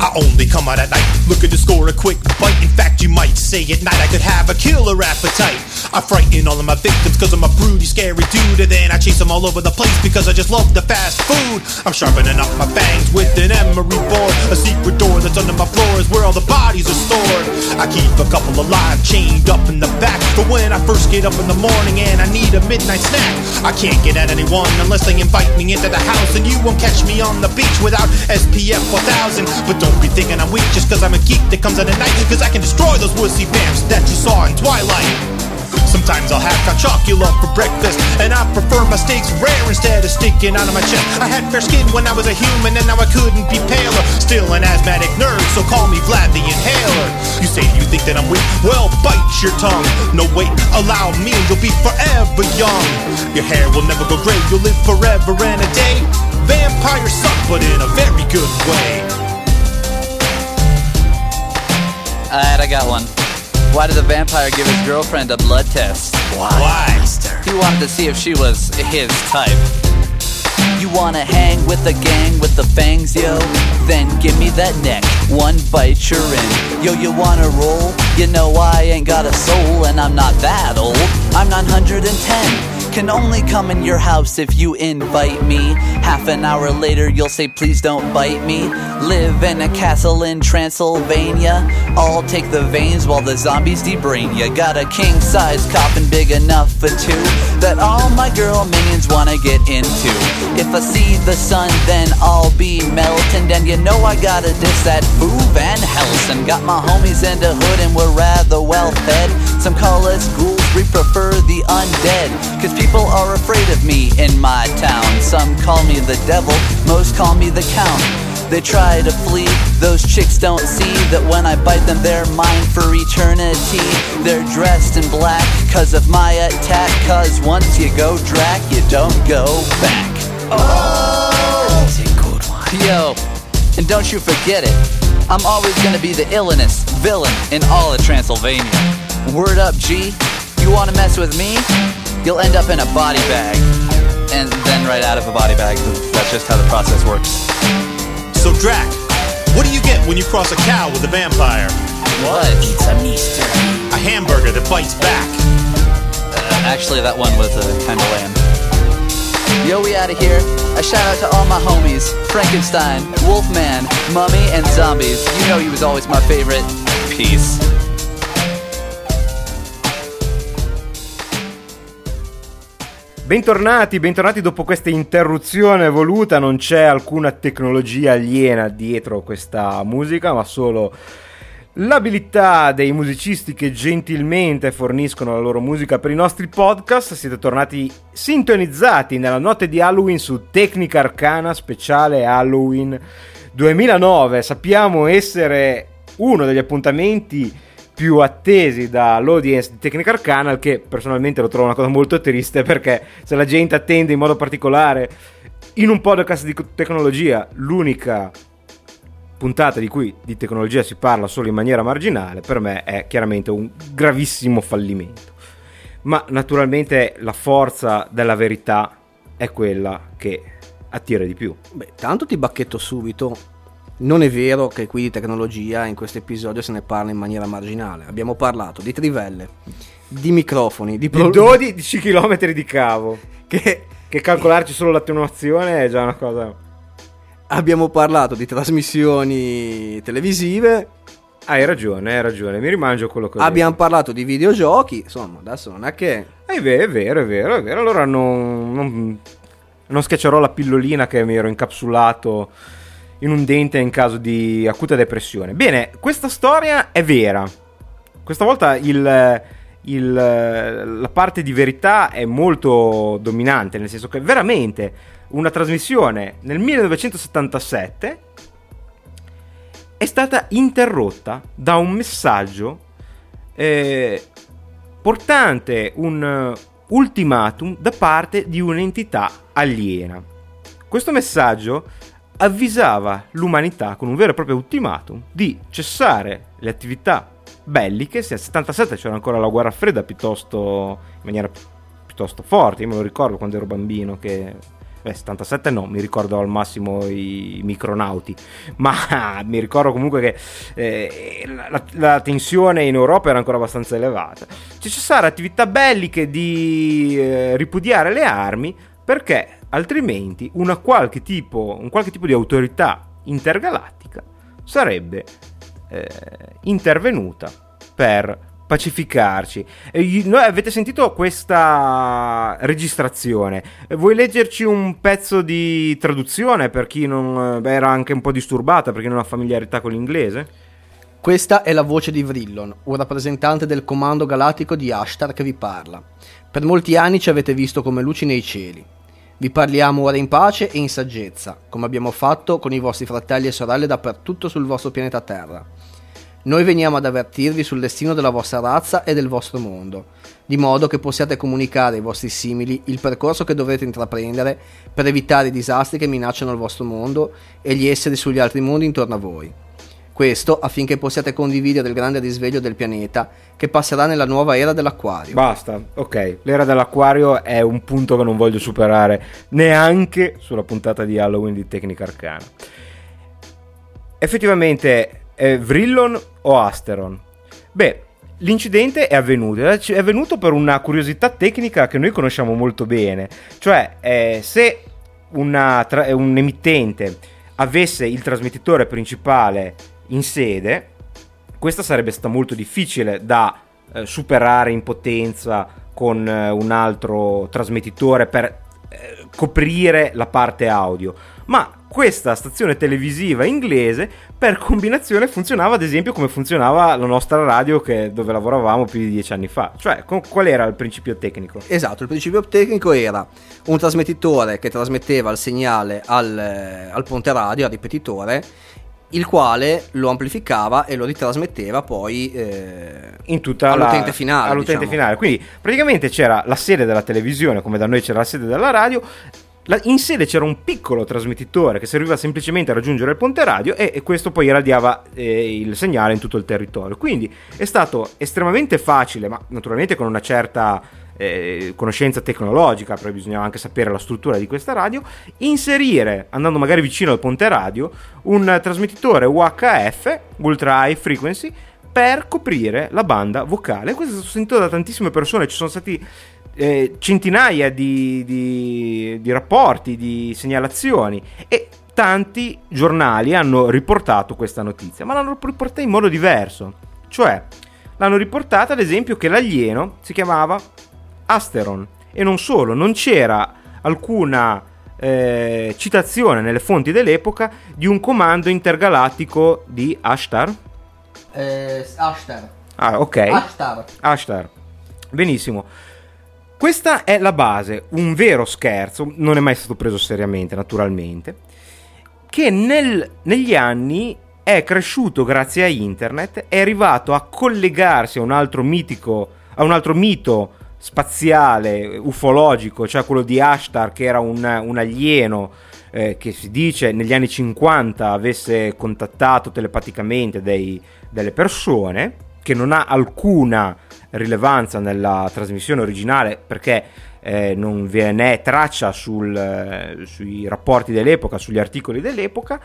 I only come out at night looking to score a quick bite. In fact, you might say at night I could have a killer appetite. I frighten all of my victims cause I'm a broody, scary dude. And then I chase them all over the place because I just love the fast food. I'm sharpening up my fangs with an emery board. A secret door that's under my floor is where all the bodies are stored. I keep a couple alive chained up in the back for when I first get up in the morning and I need a midnight snack. I can't get at anyone unless they invite me into the house. And you won't catch me on the beach without S P F four thousand. But don't be thinking I'm weak just cause I'm a geek that comes out at night, cause I can destroy those wussy vamps that you saw in Twilight. Sometimes I'll have cacciocula for breakfast, and I prefer my steaks rare instead of sticking out of my chest. I had fair skin when I was a human and now I couldn't be paler. Still an asthmatic nerd, so call me Vlad the Inhaler. You say you think that I'm weak? Well, bite your tongue. No wait, allow me and you'll be forever young. Your hair will never go gray, you'll live forever and a day. Vampires suck, but in a very good way. Alright, I got one. Why did the vampire give his girlfriend a blood test? Why? Why? He wanted to see if she was his type. You wanna hang with the gang with the fangs, yo? Then give me that neck, one bite you're in. Yo, you wanna roll? You know I ain't got a soul, and I'm not that old. I'm nine hundred ten. Can only come in your house if you invite me. Half an hour later you'll say please don't bite me. Live in a castle in Transylvania. I'll take the veins while the zombies de-brain ya. Got a king-size coffin big enough for two that all my girl minions wanna get into. If I see the sun then I'll be melting, and you know I gotta diss that Boo Van Helsing. Got my homies in the hood and we're rather well fed. Some call us ghouls, we prefer the undead, cause people are afraid of me in my town. Some call me the devil, most call me the count. They try to flee, those chicks don't see that when I bite them they're mine for eternity. They're dressed in black cause of my attack, cause once you go Drac, you don't go back. Oh! That's a good one. Yo, and don't you forget it, I'm always gonna be the illest villain in all of Transylvania. Word up, G, you wanna mess with me? You'll end up in a body bag, and then right out of a body bag. That's just how the process works. So Drac, what do you get when you cross a cow with a vampire? What? It's a meester. A hamburger that bites back. Uh, actually, that one was uh, kind of lame. Yo, we out of here. A shout out to all my homies, Frankenstein, Wolfman, Mummy, and Zombies. You know he was always my favorite. Peace. Bentornati, bentornati dopo questa interruzione voluta. Non c'è alcuna tecnologia aliena dietro questa musica, ma solo l'abilità dei musicisti che gentilmente forniscono la loro musica per i nostri podcast. Siete tornati sintonizzati nella notte di Halloween su Tecnica Arcana, speciale Halloween duemilanove. Sappiamo essere uno degli appuntamenti più attesi dall'audience di Tecnica Arcana, il che personalmente lo trovo una cosa molto triste, perché se la gente attende in modo particolare in un podcast di tecnologia l'unica puntata di cui di tecnologia si parla solo in maniera marginale, per me è chiaramente un gravissimo fallimento. Ma naturalmente la forza della verità è quella che attira di più. Beh, tanto ti bacchetto subito, non è vero che qui di tecnologia in questo episodio se ne parla in maniera marginale. Abbiamo parlato di trivelle, di microfoni, di, pro... di dodici chilometri di cavo, che... che calcolarci solo l'attenuazione è già una cosa. Abbiamo parlato di trasmissioni televisive. Hai ragione, hai ragione, mi rimangio quello che ho Abbiamo detto. Parlato di videogiochi, insomma, adesso non è che... È vero, è vero, è vero, è vero. Allora non, non, non schiaccerò la pillolina che mi ero incapsulato in un dente in caso di acuta depressione. Bene, questa storia è vera. Questa volta il, il, la parte di verità è molto dominante, nel senso che veramente una trasmissione nel millenovecentosettantasette... è stata interrotta da un messaggio eh, portante un uh, ultimatum da parte di un'entità aliena. Questo messaggio avvisava l'umanità con un vero e proprio ultimatum di cessare le attività belliche. Se nel settantasette c'era ancora la guerra fredda piuttosto in maniera pi- piuttosto forte, io me lo ricordo quando ero bambino che... Beh, settantasette no, mi ricordo al massimo i micronauti, ma mi ricordo comunque che eh, la, la tensione in Europa era ancora abbastanza elevata. C'è cessare attività belliche, di eh, ripudiare le armi, perché altrimenti una qualche tipo, un qualche tipo di autorità intergalattica sarebbe eh, intervenuta per... pacificarci. Eh, noi avete sentito questa registrazione. Eh, vuoi leggerci un pezzo di traduzione per chi non beh, era anche un po' disturbata, perché non ha familiarità con l'inglese? Questa è la voce di Vrillon, un rappresentante del comando galattico di Ashtar, che vi parla. Per molti anni ci avete visto come luci nei cieli. Vi parliamo ora in pace e in saggezza, come abbiamo fatto con i vostri fratelli e sorelle dappertutto sul vostro pianeta Terra. Noi veniamo ad avvertirvi sul destino della vostra razza e del vostro mondo, di modo che possiate comunicare ai vostri simili il percorso che dovrete intraprendere per evitare i disastri che minacciano il vostro mondo e gli esseri sugli altri mondi intorno a voi. Questo affinché possiate condividere il grande risveglio del pianeta che passerà nella nuova era dell'Acquario. Basta, ok, l'era dell'Acquario è un punto che non voglio superare neanche sulla puntata di Halloween di Tecnica Arcana. Effettivamente... Eh, Vrillon o Asteron? Beh, l'incidente è avvenuto, è avvenuto per una curiosità tecnica che noi conosciamo molto bene, cioè eh, se una tra- un emittente avesse il trasmettitore principale in sede, questa sarebbe stata molto difficile da eh, superare in potenza con eh, un altro trasmettitore per eh, coprire la parte audio, ma questa stazione televisiva inglese per combinazione funzionava ad esempio come funzionava la nostra radio, che, dove lavoravamo più di dieci anni fa. Cioè, con, qual era il principio tecnico? Esatto, il principio tecnico era un trasmettitore che trasmetteva il segnale al, al ponte radio, al ripetitore, il quale lo amplificava e lo ritrasmetteva poi eh, in tutta all'utente la, finale. All'utente diciamo. finale. Quindi praticamente c'era la sede della televisione, come da noi c'era la sede della radio. La, in sede c'era un piccolo trasmettitore che serviva semplicemente a raggiungere il ponte radio e, e questo poi irradiava eh, il segnale in tutto il territorio. Quindi è stato estremamente facile, ma naturalmente con una certa eh, conoscenza tecnologica, perché bisognava anche sapere la struttura di questa radio, inserire, andando magari vicino al ponte radio, un trasmettitore U H F, Ultra High Frequency, per coprire la banda vocale. Questo è stato sentito da tantissime persone, ci sono stati Eh, centinaia di, di, di rapporti, di segnalazioni, e tanti giornali hanno riportato questa notizia, ma l'hanno riportata in modo diverso. Cioè, l'hanno riportata ad esempio che l'alieno si chiamava Asteron, e non solo, non c'era alcuna eh, citazione nelle fonti dell'epoca di un comando intergalattico di Ashtar. Eh, Ashtar. Ah, ok. Ashtar. Ashtar. Benissimo. Questa è la base, un vero scherzo, non è mai stato preso seriamente naturalmente, che nel, negli anni è cresciuto grazie a internet, è arrivato a collegarsi a un altro mitico, a un altro mito spaziale, ufologico, cioè quello di Ashtar, che era un, un alieno eh, che si dice negli anni cinquanta avesse contattato telepaticamente dei, delle persone, che non ha alcuna rilevanza nella trasmissione originale, perché eh, non ve ne è traccia sul, eh, sui rapporti dell'epoca, sugli articoli dell'epoca,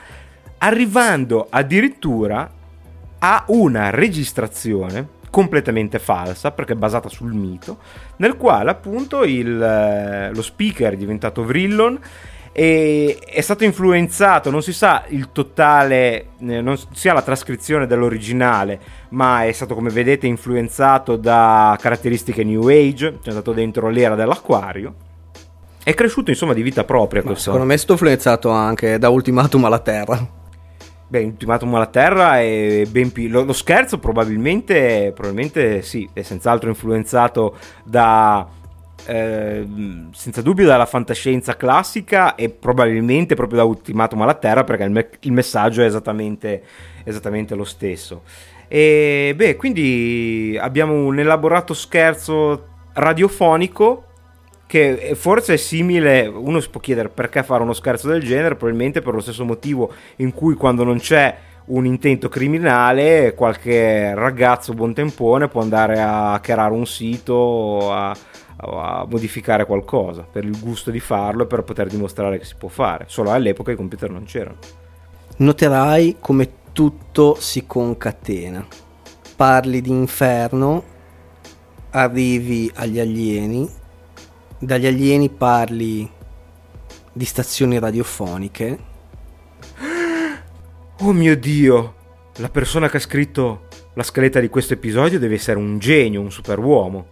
arrivando addirittura a una registrazione completamente falsa, perché basata sul mito, nel quale appunto il, eh, lo speaker è diventato Vrillon e è stato influenzato, non si sa il totale, non si ha la trascrizione dell'originale, ma è stato, come vedete, influenzato da caratteristiche new age, c'è andato dentro l'era dell'acquario, è cresciuto insomma di vita propria. Ma secondo me è stato influenzato anche da Ultimatum alla Terra. Beh, Ultimatum alla Terra è ben più... Lo, lo scherzo probabilmente, probabilmente sì, è senz'altro influenzato da... Eh, senza dubbio dalla fantascienza classica e probabilmente proprio da Ultimatum alla Terra, perché il, me- il messaggio è esattamente, esattamente lo stesso. E beh, quindi abbiamo un elaborato scherzo radiofonico che forse è simile, uno si può chiedere perché fare uno scherzo del genere, probabilmente per lo stesso motivo in cui quando non c'è un intento criminale qualche ragazzo buontempone può andare a hackerare un sito, a, a modificare qualcosa per il gusto di farlo e per poter dimostrare che si può fare. Solo all'epoca i computer non c'erano. Noterai come tutto si concatena. Parli di inferno, arrivi agli alieni, dagli alieni parli di stazioni radiofoniche. Oh mio Dio, la persona che ha scritto la scaletta di questo episodio deve essere un genio, un superuomo.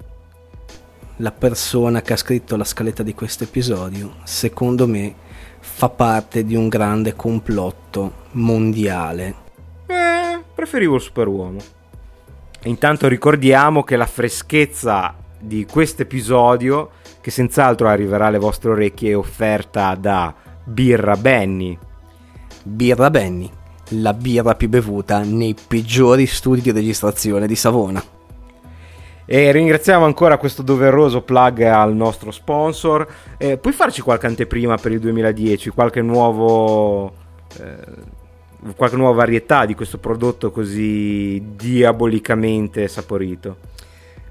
La persona che ha scritto la scaletta di questo episodio, secondo me, fa parte di un grande complotto mondiale. Eh, preferivo il superuomo. Intanto ricordiamo che la freschezza di questo episodio, che senz'altro arriverà alle vostre orecchie, è offerta da Birra Benny. Birra Benny, la birra più bevuta nei peggiori studi di registrazione di Savona. E ringraziamo ancora questo doveroso plug al nostro sponsor. Eh, puoi farci qualche anteprima per il duemiladieci, qualche nuovo eh, qualche nuova varietà di questo prodotto così diabolicamente saporito?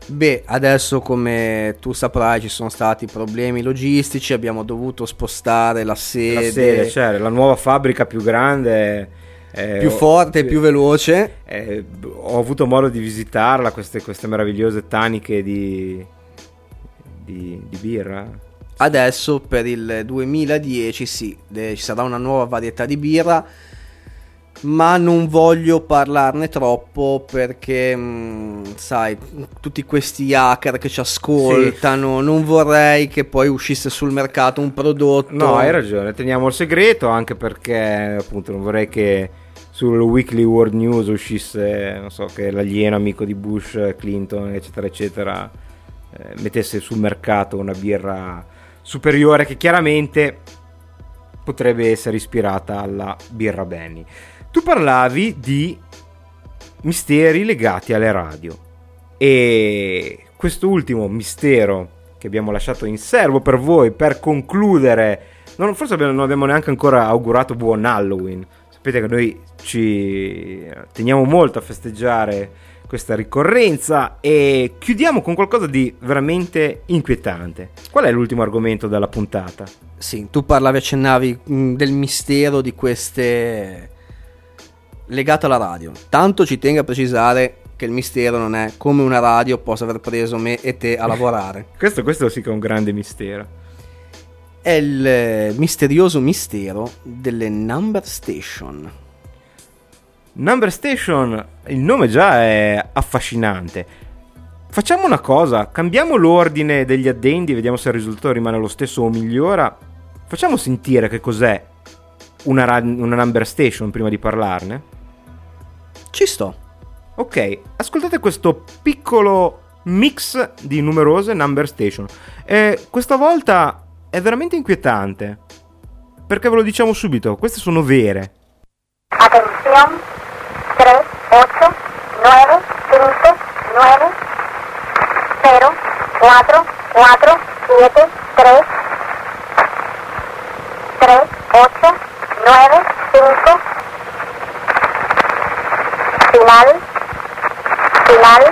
Beh, adesso, come tu saprai, ci sono stati problemi logistici, abbiamo dovuto spostare la sede, la sede, cioè la nuova fabbrica più grande, Eh, più forte, ho, più veloce. Eh, ho avuto modo di visitarla, queste, queste meravigliose taniche di, di, di birra. Adesso per il duemiladieci sì, eh, ci sarà una nuova varietà di birra, ma non voglio parlarne troppo perché mh, sai, tutti questi hacker che ci ascoltano, sì, non vorrei che poi uscisse sul mercato un prodotto. No, hai ragione, teniamo il segreto, anche perché appunto non vorrei che sul Weekly World News uscisse, non so, che l'alieno amico di Bush, Clinton, eccetera eccetera, eh, mettesse sul mercato una birra superiore che chiaramente potrebbe essere ispirata alla Birra Benny. Tu parlavi di misteri legati alle radio e questo ultimo mistero che abbiamo lasciato in serbo per voi per concludere, non, forse non abbiamo neanche ancora augurato buon Halloween. Sapete che noi ci teniamo molto a festeggiare questa ricorrenza e chiudiamo con qualcosa di veramente inquietante. Qual è l'ultimo argomento della puntata? Sì, tu parlavi, accennavi del mistero di queste... legato alla radio. Tanto ci tengo a precisare che il mistero non è come una radio possa aver preso me e te a lavorare. questo, questo sì che è un grande mistero. È il misterioso mistero delle number station. Number station, il nome già è affascinante. Facciamo una cosa, cambiamo l'ordine degli addendi, vediamo se il risultato rimane lo stesso o migliora. Facciamo sentire che cos'è una, ra- una number station prima di parlarne? Ci sto. Ok, ascoltate questo piccolo mix di numerose number station. E questa volta è veramente inquietante, perché ve lo diciamo subito, queste sono vere. Attenzione, tre otto nove cinque nove zero quattro quattro sette tre tre otto nove cinque. Final, final,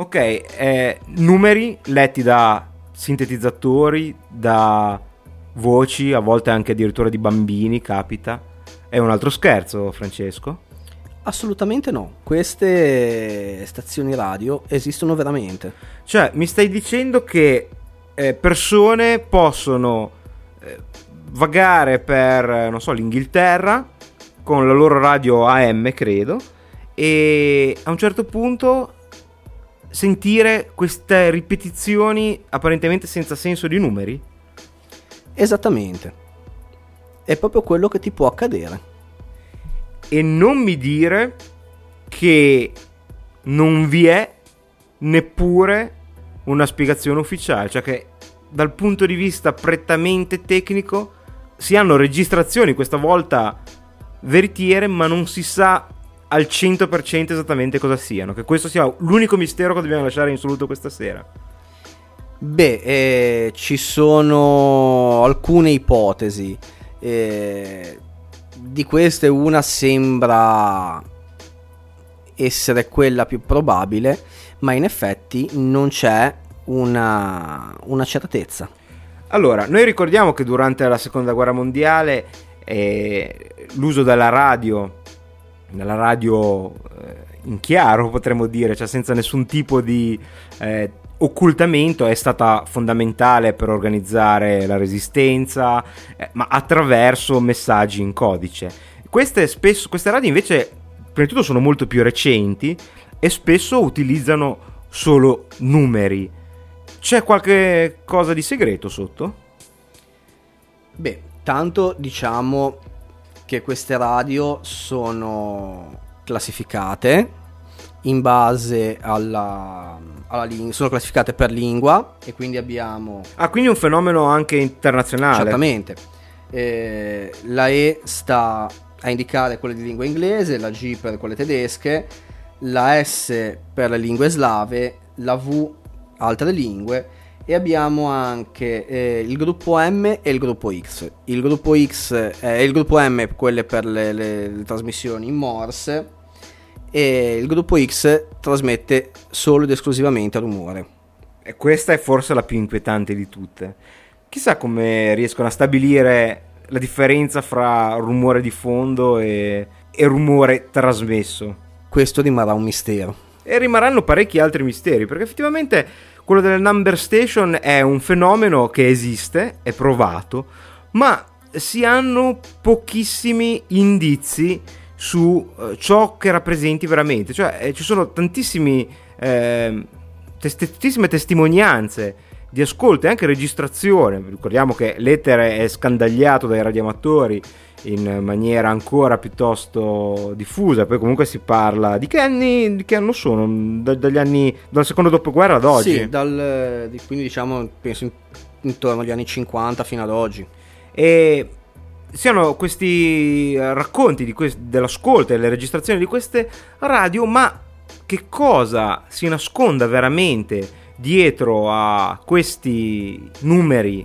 Ok, eh, numeri letti da sintetizzatori, da voci, a volte anche addirittura di bambini, capita. È un altro scherzo, Francesco? Assolutamente no, queste stazioni radio esistono veramente. Cioè, mi stai dicendo che eh, persone possono eh, vagare per, non so, l'Inghilterra con la loro radio A M, credo, e a un certo punto sentire queste ripetizioni apparentemente senza senso di numeri? Esattamente, è proprio quello che ti può accadere. E non mi dire che non vi è neppure una spiegazione ufficiale, cioè che dal punto di vista prettamente tecnico si hanno registrazioni, questa volta veritiere, ma non si sa al cento per cento esattamente cosa siano. Che questo sia l'unico mistero che dobbiamo lasciare insoluto questa sera. Beh, eh, ci sono alcune ipotesi, eh, di queste una sembra essere quella più probabile, ma in effetti non c'è una, una certezza. Allora, noi ricordiamo che durante la seconda guerra mondiale eh, l'uso della radio, della radio eh, in chiaro potremmo dire, cioè senza nessun tipo di eh, occultamento, è stata fondamentale per organizzare la resistenza, eh, ma attraverso messaggi in codice. Queste spesso, queste radio invece, prima di tutto, sono molto più recenti e spesso utilizzano solo numeri. C'è qualche cosa di segreto sotto? Beh, tanto diciamo che queste radio sono classificate in base alla, alla lingua, sono classificate per lingua, e quindi abbiamo... Ah, quindi un fenomeno anche internazionale. Certamente, eh, la E sta a indicare quelle di lingua inglese, la G per quelle tedesche, la S per le lingue slave, la V altre lingue, e abbiamo anche eh, il gruppo M e il gruppo X. Il gruppo X eh, il gruppo M quelle per le, le, le trasmissioni in Morse, e il gruppo X trasmette solo ed esclusivamente rumore. E questa è forse la più inquietante di tutte. Chissà come riescono a stabilire la differenza fra rumore di fondo e, e rumore trasmesso. Questo rimarrà un mistero. E rimarranno parecchi altri misteri, perché effettivamente quello delle number station è un fenomeno che esiste, è provato, ma si hanno pochissimi indizi su eh, ciò che rappresenti veramente. Cioè eh, ci sono tantissimi eh, tantissime testimonianze di ascolto e anche registrazione. Ricordiamo che l'etere è scandagliato dai radioamatori in maniera ancora piuttosto diffusa, poi comunque si parla di che anni, di che anno sono, da, dagli anni, dal secondo dopoguerra ad oggi. Sì, dal, quindi diciamo penso intorno agli anni cinquanta fino ad oggi. E siano questi racconti di quest- dell'ascolto e delle registrazioni di queste radio, ma che cosa si nasconda veramente dietro a questi numeri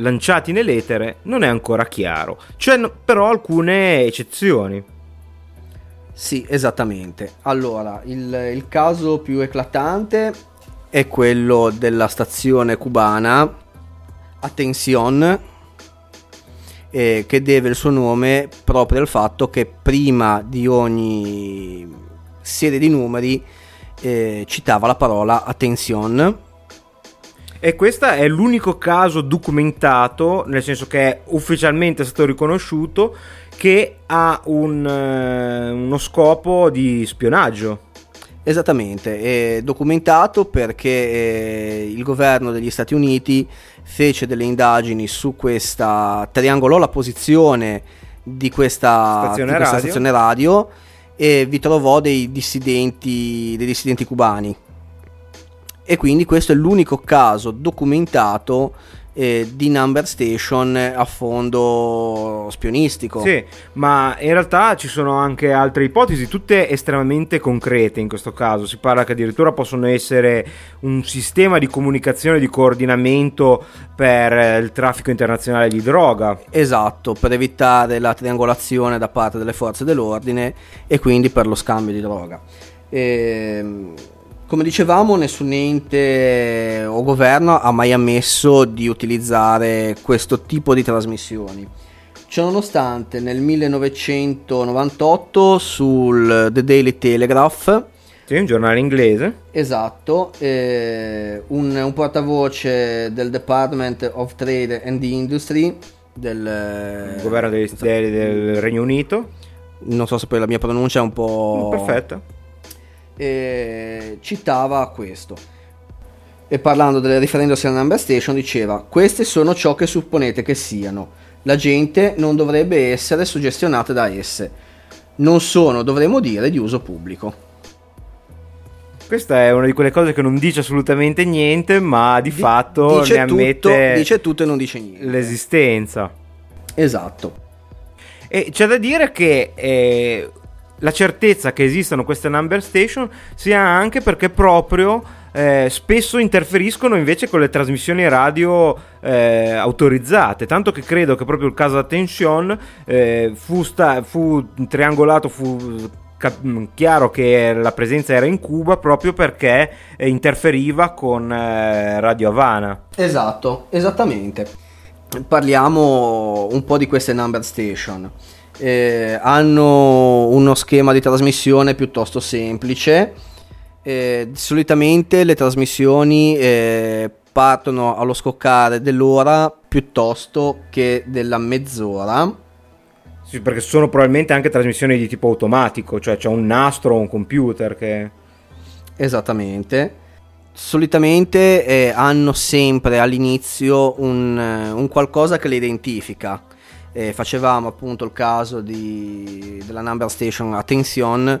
lanciati nell'etere non è ancora chiaro. C'è però alcune eccezioni. Sì, esattamente. Allora, il, il caso più eclatante è quello della stazione cubana Attención, eh, che deve il suo nome proprio al fatto che prima di ogni serie di numeri eh, citava la parola Attención. E questo è l'unico caso documentato, nel senso che è ufficialmente stato riconosciuto, che ha un, eh, uno scopo di spionaggio. Esattamente, è documentato perché eh, il governo degli Stati Uniti fece delle indagini su questa, triangolò la posizione di questa stazione, di questa radio. stazione radio e vi trovò dei dissidenti, dei dissidenti cubani. E quindi questo è l'unico caso documentato eh, di number station a fondo spionistico. Sì, ma in realtà ci sono anche altre ipotesi, tutte estremamente concrete in questo caso. Si parla che addirittura possono essere un sistema di comunicazione, di coordinamento per il traffico internazionale di droga. Esatto, per evitare la triangolazione da parte delle forze dell'ordine e quindi per lo scambio di droga. Ehm... Come dicevamo, nessun ente o governo ha mai ammesso di utilizzare questo tipo di trasmissioni. Ciononostante, nel millenovecentonovantotto sul The Daily Telegraph, sì, un giornale inglese, esatto, eh, un, un portavoce del Department of Trade and Industry del Il governo degli Stati Uniti del Regno Unito. Non so se poi la mia pronuncia è un po' perfetta. E citava questo e parlando delle, riferendosi alla number station, diceva: queste sono ciò che supponete che siano, la gente non dovrebbe essere suggestionata da esse, non sono, dovremmo dire, di uso pubblico. Questa è una di quelle cose che non dice assolutamente niente, ma di, di fatto ne ammette tutto, dice tutto e non dice niente, l'esistenza. Esatto. E c'è da dire che eh... la certezza che esistano queste number station sia anche perché proprio eh, spesso interferiscono invece con le trasmissioni radio eh, autorizzate, tanto che credo che proprio il caso Attención eh, fu, sta- fu triangolato, fu cap- chiaro che la presenza era in Cuba proprio perché eh, interferiva con eh, Radio Havana. Esatto, esattamente. Parliamo un po' di queste number station. Eh, hanno uno schema di trasmissione piuttosto semplice. Eh, solitamente le trasmissioni eh, partono allo scoccare dell'ora piuttosto che della mezz'ora. Sì, perché sono probabilmente anche trasmissioni di tipo automatico, cioè c'è un nastro o un computer che... Esattamente. Solitamente eh, hanno sempre all'inizio un, un qualcosa che le identifica. Eh, facevamo appunto il caso di, della number station Attención,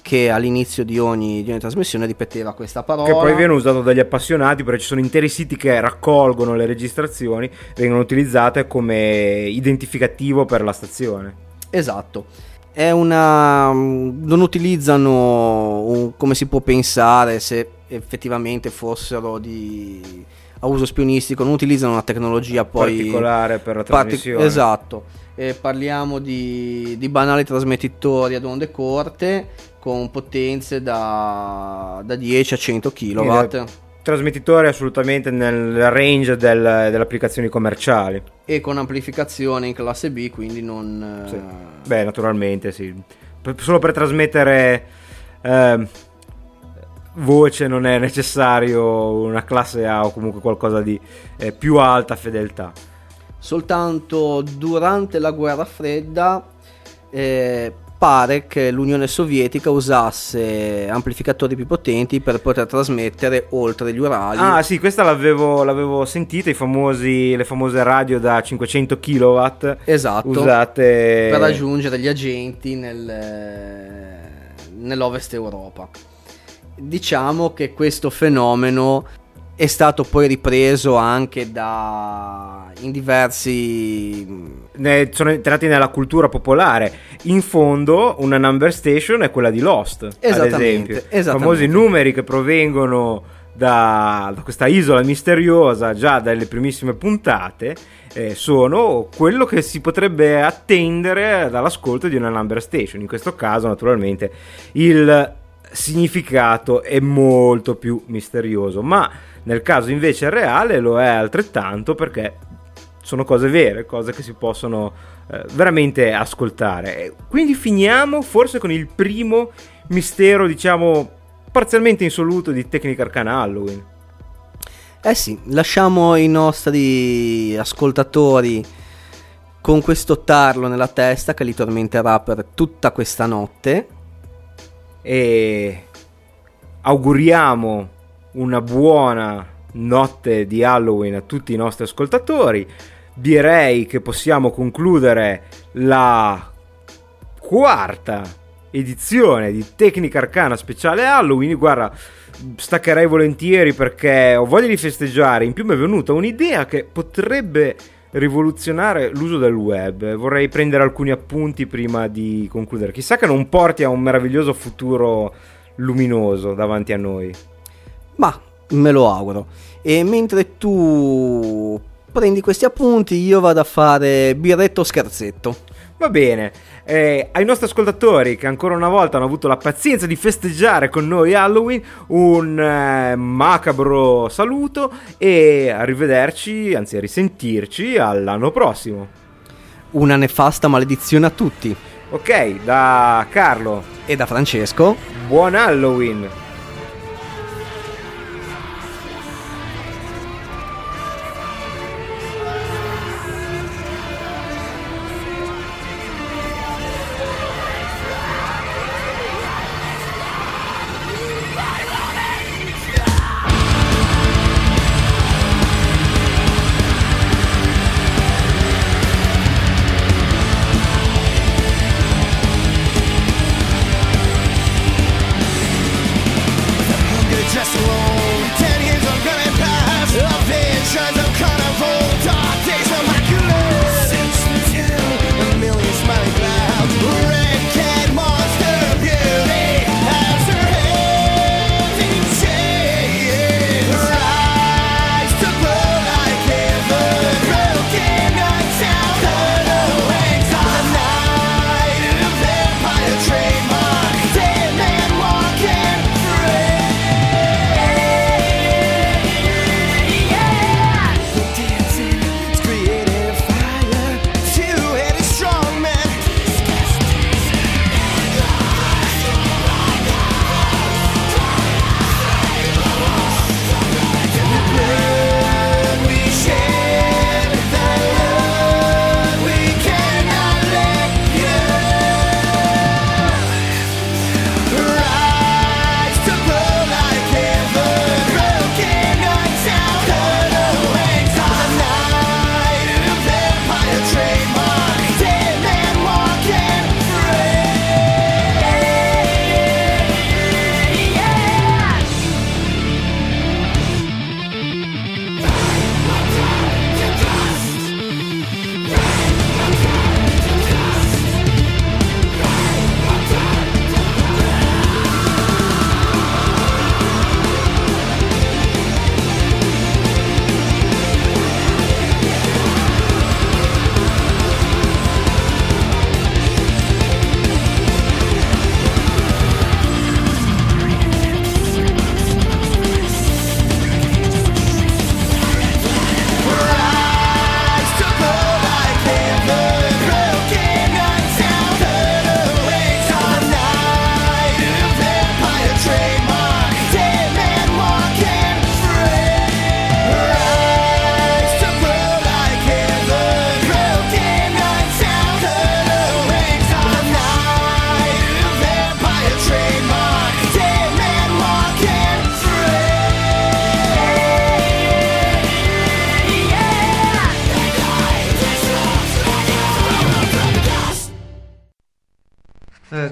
che all'inizio di ogni, di ogni trasmissione ripeteva questa parola, che poi viene usato dagli appassionati, perché ci sono interi siti che raccolgono le registrazioni, vengono utilizzate come identificativo per la stazione. Esatto, è una, non utilizzano un, come si può pensare se effettivamente fossero di... a uso spionistico, non utilizzano una tecnologia poi particolare per la trasmissione. Parti- esatto, eh, parliamo di, di banali trasmettitori ad onde corte con potenze da, da dieci a cento kilowatt. Trasmettitori assolutamente nel range del, delle applicazioni commerciali. E con amplificazione in classe B, quindi non... Sì. Eh... Beh, naturalmente sì. P- solo per trasmettere... Eh... voce non è necessario una classe A o comunque qualcosa di eh, più alta fedeltà. Soltanto durante la guerra fredda eh, pare che l'Unione Sovietica usasse amplificatori più potenti per poter trasmettere oltre gli Urali. Ah sì, questa l'avevo, l'avevo sentita, i famosi, le famose radio da cinquecento kilowatt. Esatto, usate per raggiungere gli agenti nel, nell'Ovest Europa. Diciamo che questo fenomeno è stato poi ripreso anche da in diversi ne sono entrati nella cultura popolare. In fondo una number station è quella di Lost, ad esempio, i famosi numeri che provengono da, da questa isola misteriosa già dalle primissime puntate eh, sono quello che si potrebbe attendere dall'ascolto di una number station. In questo caso naturalmente il significato è molto più misterioso, ma nel caso invece reale lo è altrettanto, perché sono cose vere, cose che si possono eh, veramente ascoltare. Quindi finiamo forse con il primo mistero, diciamo parzialmente insoluto, di Tecnica Arcana Halloween. Eh sì, lasciamo i nostri ascoltatori con questo tarlo nella testa che li tormenterà per tutta questa notte, e auguriamo una buona notte di Halloween a tutti i nostri ascoltatori. Direi che possiamo concludere la quarta edizione di Tecnica Arcana speciale Halloween. Guarda, staccherei volentieri perché ho voglia di festeggiare. In più mi è venuta un'idea che potrebbe rivoluzionare l'uso del web. Vorrei prendere alcuni appunti prima di concludere. Chissà che non porti a un meraviglioso futuro luminoso davanti a noi. Ma me lo auguro. E mentre tu prendi questi appunti, io vado a fare birretto scherzetto. Va bene. Eh, ai nostri ascoltatori che ancora una volta hanno avuto la pazienza di festeggiare con noi Halloween, un eh, macabro saluto e arrivederci, anzi a risentirci all'anno prossimo. Una nefasta maledizione a tutti. Ok, da Carlo e da Francesco, buon Halloween.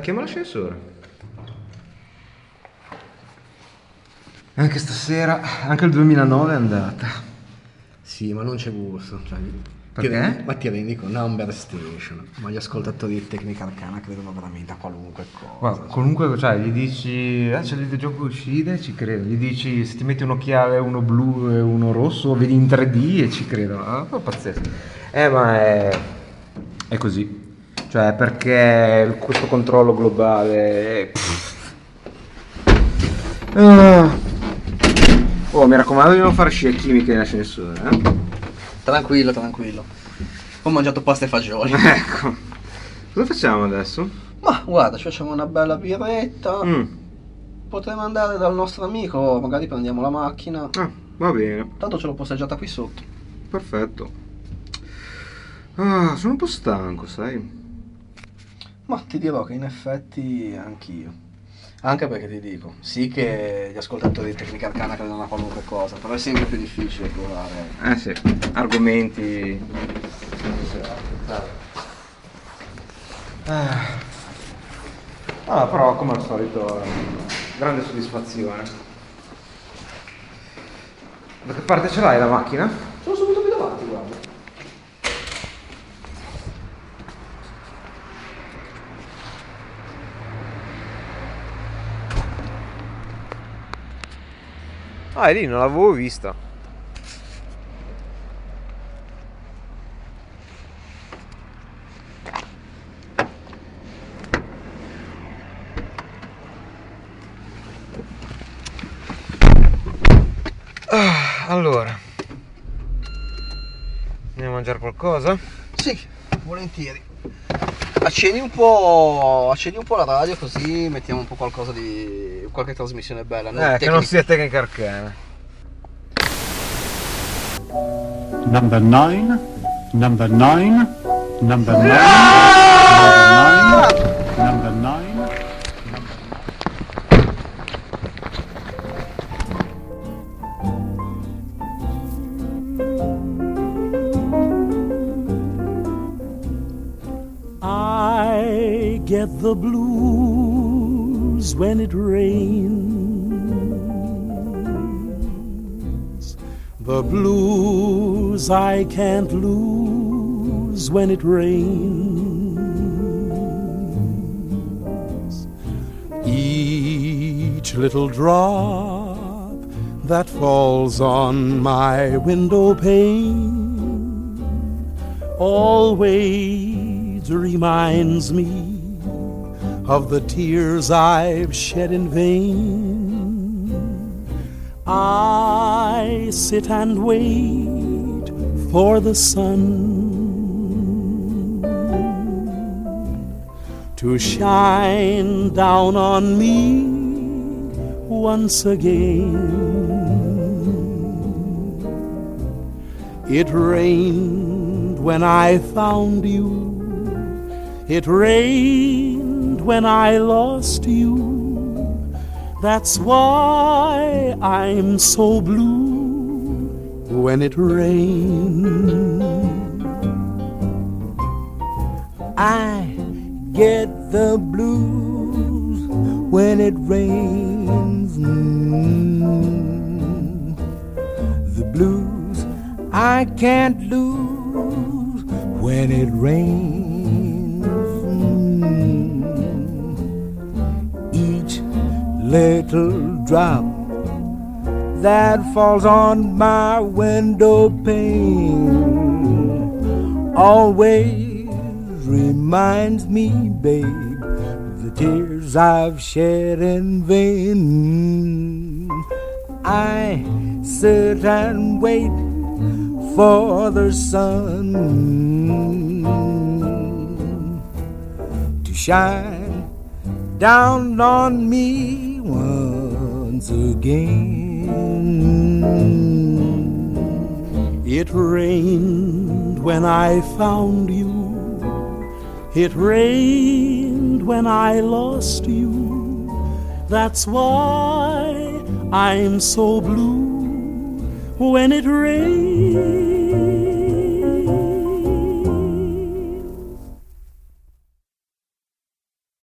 Chiama l'ascensore. Anche stasera, anche il duemilanove è andata. Sì, ma non c'è gusto. Cioè... Perché? Ti, ma ti rendi conto? Number Station. Ma gli ascoltatori di Tecnica Arcana credono veramente a qualunque cosa. Guarda, cioè. Comunque, cioè, gli dici, ah, c'è il videogioco uscire, ci credo. Gli dici, se ti metti un occhiale, uno blu e uno rosso, vedi in tre D e ci credono. Ah, è pazzesco. Eh, ma è, è così. Cioè, perché questo controllo globale... È... Oh, mi raccomando di non fare scie chimiche in ascensore, eh? Tranquillo, tranquillo. Ho mangiato pasta e fagioli. Ecco. Cosa facciamo adesso? Ma guarda, ci facciamo una bella birretta. Mm. Potremmo andare dal nostro amico, magari prendiamo la macchina. Ah, va bene. Tanto ce l'ho posteggiata qui sotto. Perfetto. Ah, sono un po' stanco, sai? Ma ti dirò che in effetti anch'io. Anche perché ti dico, sì che gli ascoltatori di Tecnica Arcana credono a qualunque cosa, però è sempre più difficile trovare eh sì. argomenti. Ah, allora, però come al solito grande soddisfazione. Da che parte ce l'hai la macchina? Sono subito qui davanti, guarda. Ah, è lì, non l'avevo vista. Ah, allora, andiamo a mangiare qualcosa? Sì, volentieri. Accendi un po', accendi un po' la radio, così mettiamo un po' qualcosa di... qualche trasmissione bella, non eh, che non sia Tecnica Arcana. Number nine, number nine, number nine, ah! number nine, number nine. I get the blues when it rains. The blues I can't lose when it rains. Each little drop that falls on my window pane always reminds me of the tears I've shed in vain. I sit and wait for the sun to shine down on me once again. It rained when I found you. It rained when I lost you. That's why I'm so blue when it rains. I get the blues when it rains. Mm. The blues I can't lose when it rains. Little drop that falls on my window pane always reminds me, babe, of the tears I've shed in vain. I sit and wait for the sun to shine down on me once again. It rained when I found you. It rained when I lost you. That's why I'm so blue when it rains.